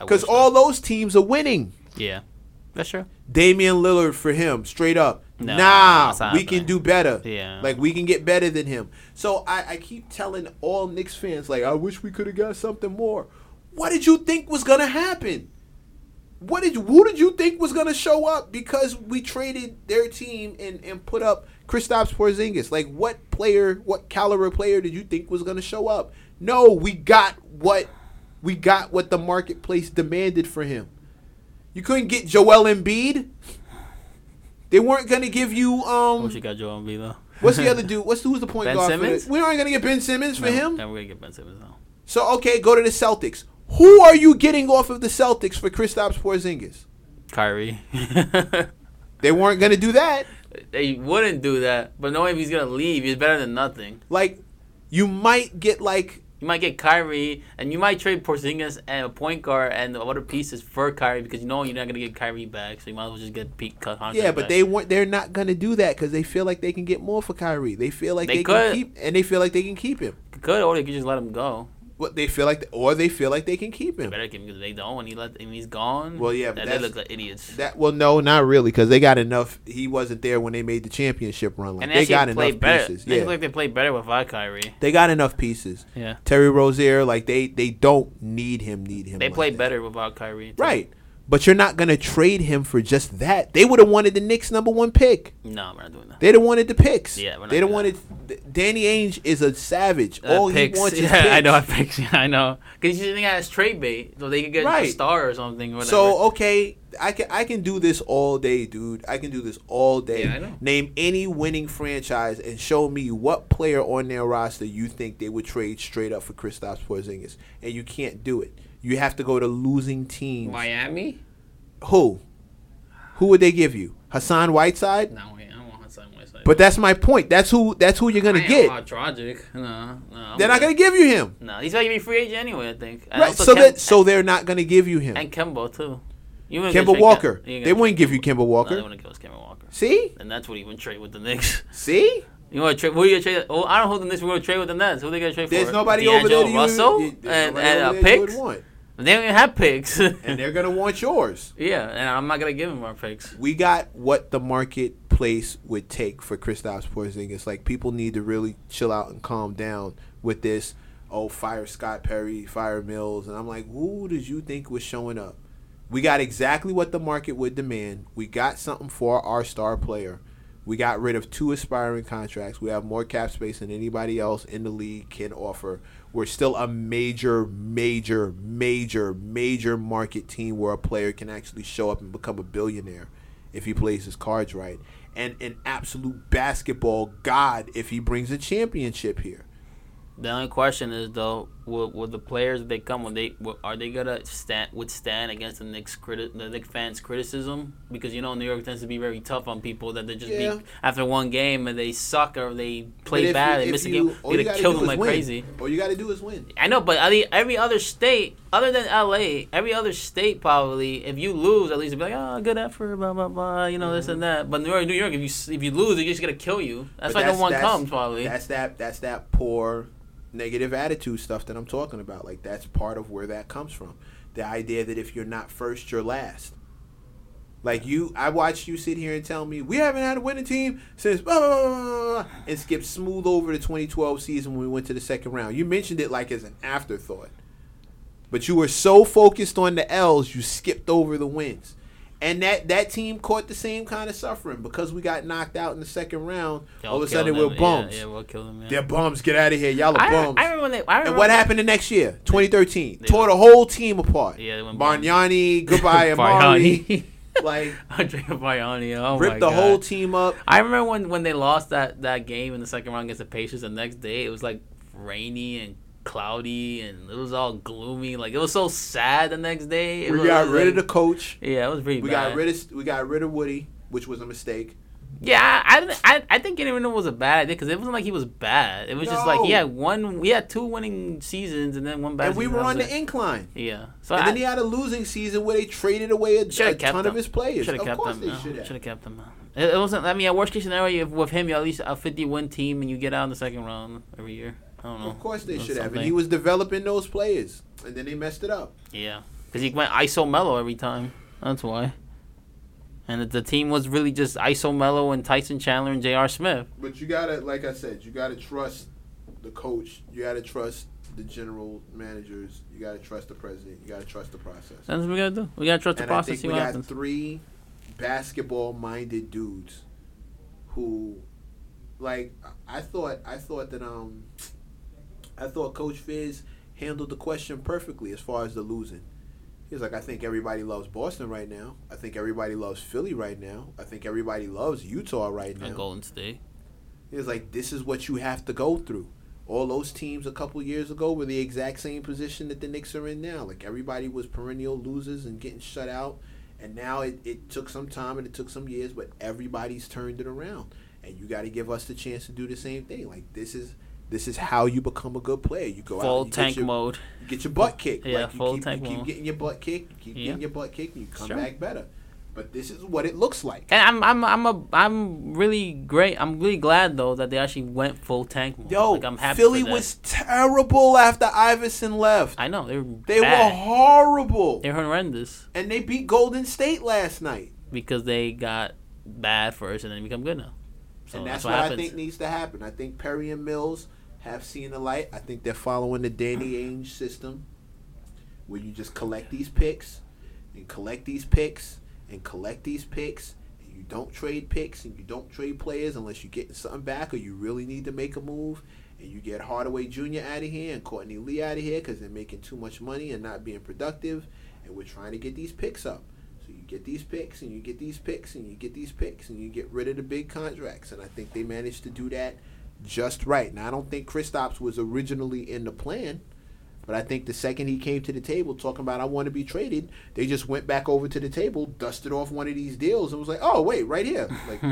Because all those teams are winning. Yeah. That's true. Damian Lillard for him straight up. No, nah, we can do better. Yeah. Like, we can get better than him. So I keep telling all Knicks fans, like, I wish we could have got something more. What did you think was going to happen? Who did you think was going to show up because we traded their team and put up Kristaps Porzingis? Like, what caliber player did you think was going to show up? No, we got what the marketplace demanded for him. You couldn't get Joel Embiid. They weren't going to give you I wish you got Joel Embiid though. What's the other dude? Who's the point guard? Ben Simmons? We aren't going to get Ben Simmons for him. We're going to get Ben Simmons now. So okay, go to the Celtics. Who are you getting off of the Celtics for Kristaps Porzingis? Kyrie. They weren't going to do that. They wouldn't do that. But knowing if he's going to leave, he's better than nothing. Like, you might get Kyrie, and you might trade Porzingis and a point guard and other pieces for Kyrie because you know you're not going to get Kyrie back, so you might as well just get Pete Hunter. Yeah, but back. They're not going to do that because they feel like they can get more for Kyrie. They feel like they can keep him. Could, or they could just let him go. What they feel like, or they feel like they can keep him. They better keep him because they don't. When he's gone, well, yeah, but they look like idiots. Well, no, not really, because they got enough. He wasn't there when they made the championship run. Like, and they got enough pieces. Yeah, like they played better without Kyrie. They got enough pieces. Yeah, Terry Rozier, like they don't need him. They played better without Kyrie, too. Right? But you're not gonna trade him for just that. They would have wanted the Knicks #1 pick. No, we're not doing that. They'd have wanted the picks. Yeah, we're not. They'd have wanted. Danny Ainge is a savage. All picks. He wants is picks. I know. Because you think that's trade bait, so they could get a star or something. Or whatever. So okay, I can do this all day, dude. I can do this all day. Yeah, I know. Name any winning franchise and show me what player on their roster you think they would trade straight up for Kristaps Porzingis, and you can't do it. You have to go to losing teams. Miami? Who? Who would they give you? Hassan Whiteside? No, I don't want Hassan Whiteside. But that's my point. That's who you're gonna get. Oh, tragic. No. They're not gonna give you him. No, he's gonna be free agent anyway, I think. Right. So they're not gonna give you him. And Kemba too. Kemba Walker. They wouldn't give you Kemba Walker. No, they wouldn't give us Kemba Walker. See? And that's what he would trade with the Knicks. See? You want to trade? Who are you going to trade? Oh, I don't know who the Knicks are going to trade with the Nets. Who are they going to trade for? There's nobody over there. Russell and picks. They don't even have picks. And they're going to want yours. Yeah, and I'm not going to give them our picks. We got what the marketplace would take for Kristaps Porzingis. Like, people need to really chill out and calm down with this. Oh, fire Scott Perry, fire Mills. And I'm like, who did you think was showing up? We got exactly what the market would demand. We got something for our star player. We got rid of two aspiring contracts. We have more cap space than anybody else in the league can offer. We're still a major, major, major, major market team where a player can actually show up and become a billionaire if he plays his cards right. And an absolute basketball god if he brings a championship here. The only question is, though, will the players that they come, are they gonna withstand against the Knicks fans' criticism? Because you know New York tends to be very tough on people that they just beat after one game and they suck or they play bad and miss a game. They're gonna kill them like crazy. All you gotta do is win. I know, but every other state, other than LA, every other state probably, if you lose, at least it'd be like, oh, good effort, blah blah blah, you know, this and that. But New York, if you lose, they're just gonna kill you. That's why no one comes probably. That's that poor negative attitude stuff that I'm talking about. Like, that's part of where that comes from. The idea that if you're not first, you're last. Like, I watched you sit here and tell me, we haven't had a winning team since blah, blah, blah, blah, and skip smooth over the 2012 season when we went to the second round. You mentioned it like as an afterthought. But you were so focused on the L's, you skipped over the wins. And that team caught the same kind of suffering because we got knocked out in the second round. All of a sudden, we're bums. Yeah, we'll kill them. Yeah. They're bums. Get out of here. Y'all are bums. And what happened the next year, 2013? Tore the whole team apart. Yeah, they went Bargnani, goodbye, Amari. Like, Andre Bayani, oh ripped the whole team up. I remember when they lost that game in the second round against the Pacers. The next day, it was like rainy and cloudy and it was all gloomy. Like, it was so sad the next day. We got rid of the coach. Yeah, it was pretty bad. We got rid of Woody, which was a mistake. Yeah, I think anyone was a bad idea because it wasn't like he was bad. It was just like he had two winning seasons and then one bad. And we were on the incline. Yeah. So then he had a losing season where they traded away a ton of his players. Of course they should have. Should have kept him. It wasn't. I mean, at worst case scenario, with him, you're at least a 50-win team and you get out in the second round every year. I don't know. Of course they should have. And he was developing those players. And then they messed it up. Yeah. Because he went iso Melo every time. That's why. And the team was really just iso Melo and Tyson Chandler and J.R. Smith. But you got to, like I said, you got to trust the coach. You got to trust the general managers. You got to trust the president. You got to trust the process. That's what we got to do. We got to trust the process. I think we got three basketball-minded dudes who, like, I thought Coach Fizz handled the question perfectly as far as the losing. He was like, I think everybody loves Boston right now. I think everybody loves Philly right now. I think everybody loves Utah right now. And Golden State. He was like, this is what you have to go through. All those teams a couple years ago were the exact same position that the Knicks are in now. Like, everybody was perennial losers and getting shut out. And now it took some time and it took some years, but everybody's turned it around. And you got to give us the chance to do the same thing. Like, this is how you become a good player. You go full out, you tank get your, mode. You get your butt kicked. Yeah, like, you keep getting your butt kicked. You keep getting your butt kicked, and you come back better. But this is what it looks like. And I'm really great. I'm really glad though that they actually went full tank mode. Yo, like, I'm happy Philly for that. Was terrible after Iverson left. I know they were horrible. They're horrendous. And they beat Golden State last night because they got bad first and then become good now. So and that's what I think needs to happen. I think Perry and Mills have seen the light. I think they're following the Danny Ainge system where you just collect these picks and collect these picks and collect these picks. And you don't trade picks and you don't trade players unless you're getting something back or you really need to make a move. And you get Hardaway Jr. out of here and Courtney Lee out of here because they're making too much money and not being productive. And we're trying to get these picks up. So you get these picks, and you get these picks, and you get these picks, and you get rid of the big contracts. And I think they managed to do that just right. Now, I don't think Kristaps was originally in the plan, but I think the second he came to the table talking about, I want to be traded, they just went back over to the table, dusted off one of these deals, and was like, oh, wait, right here. Like,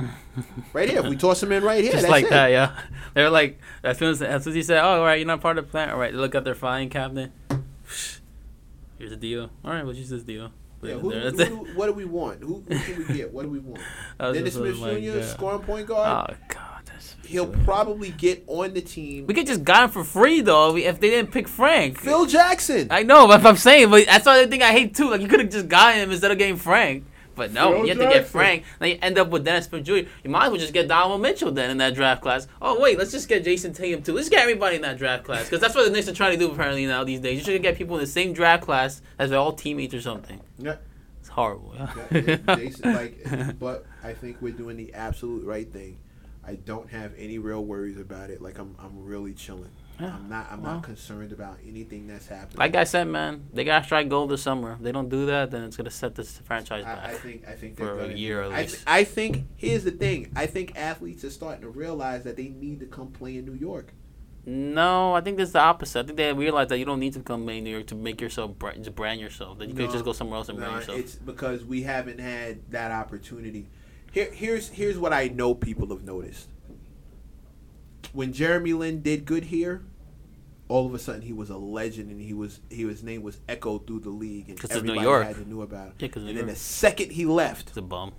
right here. If we toss him in right here, just that's like it. That, yeah. They were like, as soon as he said, oh, all right, you're not part of the plan. All right, they look at their filing cabinet. Here's a deal. All right, we'll use this deal. Yeah, who, what do we want? Who can we get? What do we want? Dennis Smith Jr., scoring point guard? Oh, God. He'll probably get on the team. We could just got him for free, though, if they didn't pick Frank. Phil Jackson. I know, but I'm saying, but that's the thing I hate, too. Like, you could have just got him instead of getting Frank. But no, Phil you have Jackson. To get Frank. Then you end up with Dennis Smith Jr. You might as well just get Donovan Mitchell then in that draft class. Oh, wait, let's just get Jason Tatum, too. Let's get everybody in that draft class. Because that's what the Knicks are trying to do, apparently, now these days. You should get people in the same draft class as their all teammates or something. Yeah. It's horrible. Yeah, Jason, like, but I think we're doing the absolute right thing. I don't have any real worries about it. Like, I'm really chilling. Yeah, I'm not concerned about anything that's happening. Like I said, man, they gotta strike gold this summer. If they don't do that, then it's gonna set this franchise back. I think for a year at least. I think here's the thing. I think athletes are starting to realize that they need to come play in New York. No, I think that's the opposite. I think they realize that you don't need to come play in New York to make yourself brand yourself. That you could just go somewhere else and brand yourself. It's because we haven't had that opportunity. Here's what I know people have noticed. When Jeremy Lin did good here, all of a sudden he was a legend, and his name was echoed through the league, and everybody knew about him. Yeah, and then the second he left, it's a bum.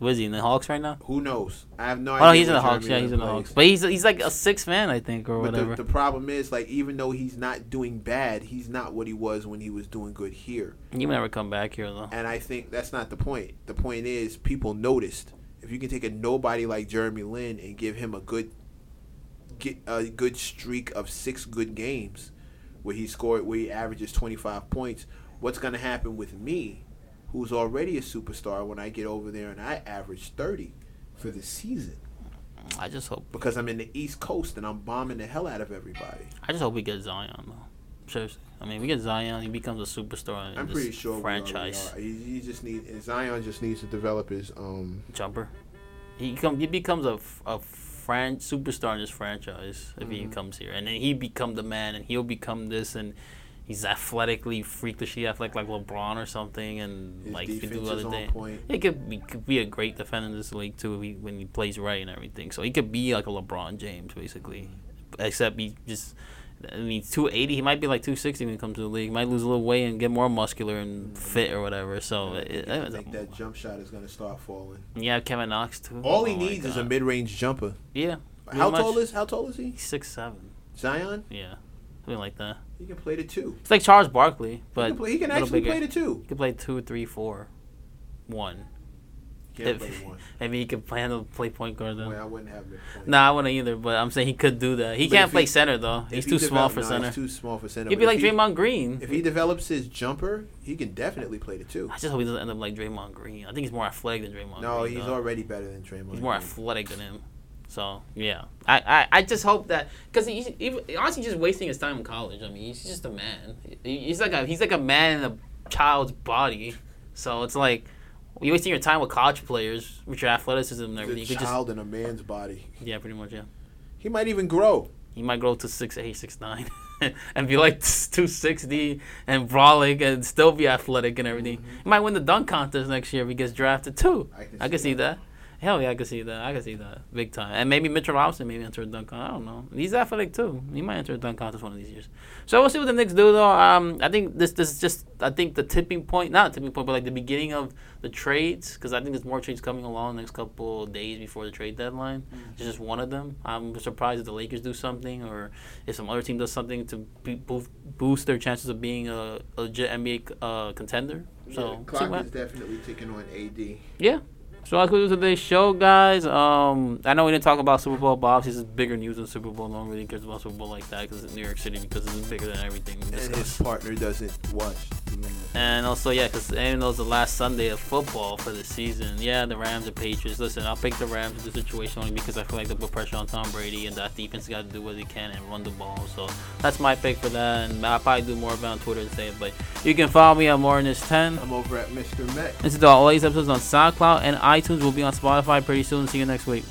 Was he in the Hawks right now? Who knows? I have no idea. Oh, he's in the Hawks. Yeah, he's in the Hawks. But he's like a sixth man, I think, or whatever. The problem is, like, even though he's not doing bad, he's not what he was when he was doing good here. You never come back here, though. And I think that's not the point. The point is, people noticed. If you can take a nobody like Jeremy Lin and give him a good streak of 6 good games, where he averages 25 points, what's going to happen with me, who's already a superstar, when I get over there and I average 30 for the season? I just hope, because I'm in the East Coast and I'm bombing the hell out of everybody. I just hope we get Zion, though. Seriously, I mean, we get Zion, he becomes a superstar. I'm pretty sure franchise. You just need Zion. Just needs to develop his jumper. He becomes a superstar in this franchise if he comes here, and then he become the man, and he'll become this, and he's athletically freakishly athletic like LeBron or something, and his like he can do other things. He could be a great defender in this league too when he plays right and everything. So he could be like a LeBron James basically, except he just. I mean, 280. He might be like 260 when he comes to the league. He might lose a little weight and get more muscular and fit or whatever. So I think that jump shot is going to start falling. Yeah, Kevin Knox too. All he needs is a mid-range jumper. Yeah. How tall is he? 6'7". Zion. Yeah, something like that. He can play the 2. It's like Charles Barkley, but he can actually play the 2. He can play 2, 3, 4, 1. If, I mean, he could play point guard, though. Well, I wouldn't have him. I wouldn't either, but I'm saying he could do that. He can't play center, though. He's too small for center. He'd be like Draymond Green. If he develops his jumper, he can definitely play the 2. I just hope he doesn't end up like Draymond Green. I think he's more athletic than Draymond Green. No, he's already better than Draymond. He's more athletic than him. So, yeah. I just hope that... Because he's honestly just wasting his time in college. I mean, he's just a man. He's like a man in a child's body. So, it's like... You're wasting your time with college players with your athleticism and everything. It's a child in a man's body. Yeah, pretty much, yeah. He might even grow. He might grow to 6'8", 6'9", and be like 260 and brolic and still be athletic and everything. Mm-hmm. He might win the dunk contest next year if he gets drafted, too. I can see that. Hell yeah, I can see that. I can see that big time. And maybe Mitchell Robinson enter a dunk contest. I don't know. He's athletic, too. He might enter a dunk contest one of these years. So we'll see what the Knicks do, though. I think this is just, I think the tipping point, not the tipping point, but like the beginning of the trades, because I think there's more trades coming along the next couple of days before the trade deadline. Mm-hmm. It's just one of them. I'm surprised if the Lakers do something or if some other team does something to boost their chances of being a legit NBA contender. So yeah, clock is definitely ticking on AD. Yeah. So that's what we do today's show, guys. I know we didn't talk about Super Bowl, but this is bigger news than Super Bowl. No one really cares about Super Bowl like that because it's New York City, because it's bigger than everything. And his partner doesn't watch. And also, yeah, because even though it's the last Sunday of football for the season, yeah, the Rams and Patriots. Listen, I'll pick the Rams in this situation only because I feel like they put pressure on Tom Brady, and that defense got to do what they can and run the ball. So that's my pick for that, and I'll probably do more of it on Twitter and say it. But you can follow me at MoreThanThis10. I'm over at Mr. Mac. This is all these episodes on SoundCloud and iTunes. We'll be on Spotify pretty soon. See you next week.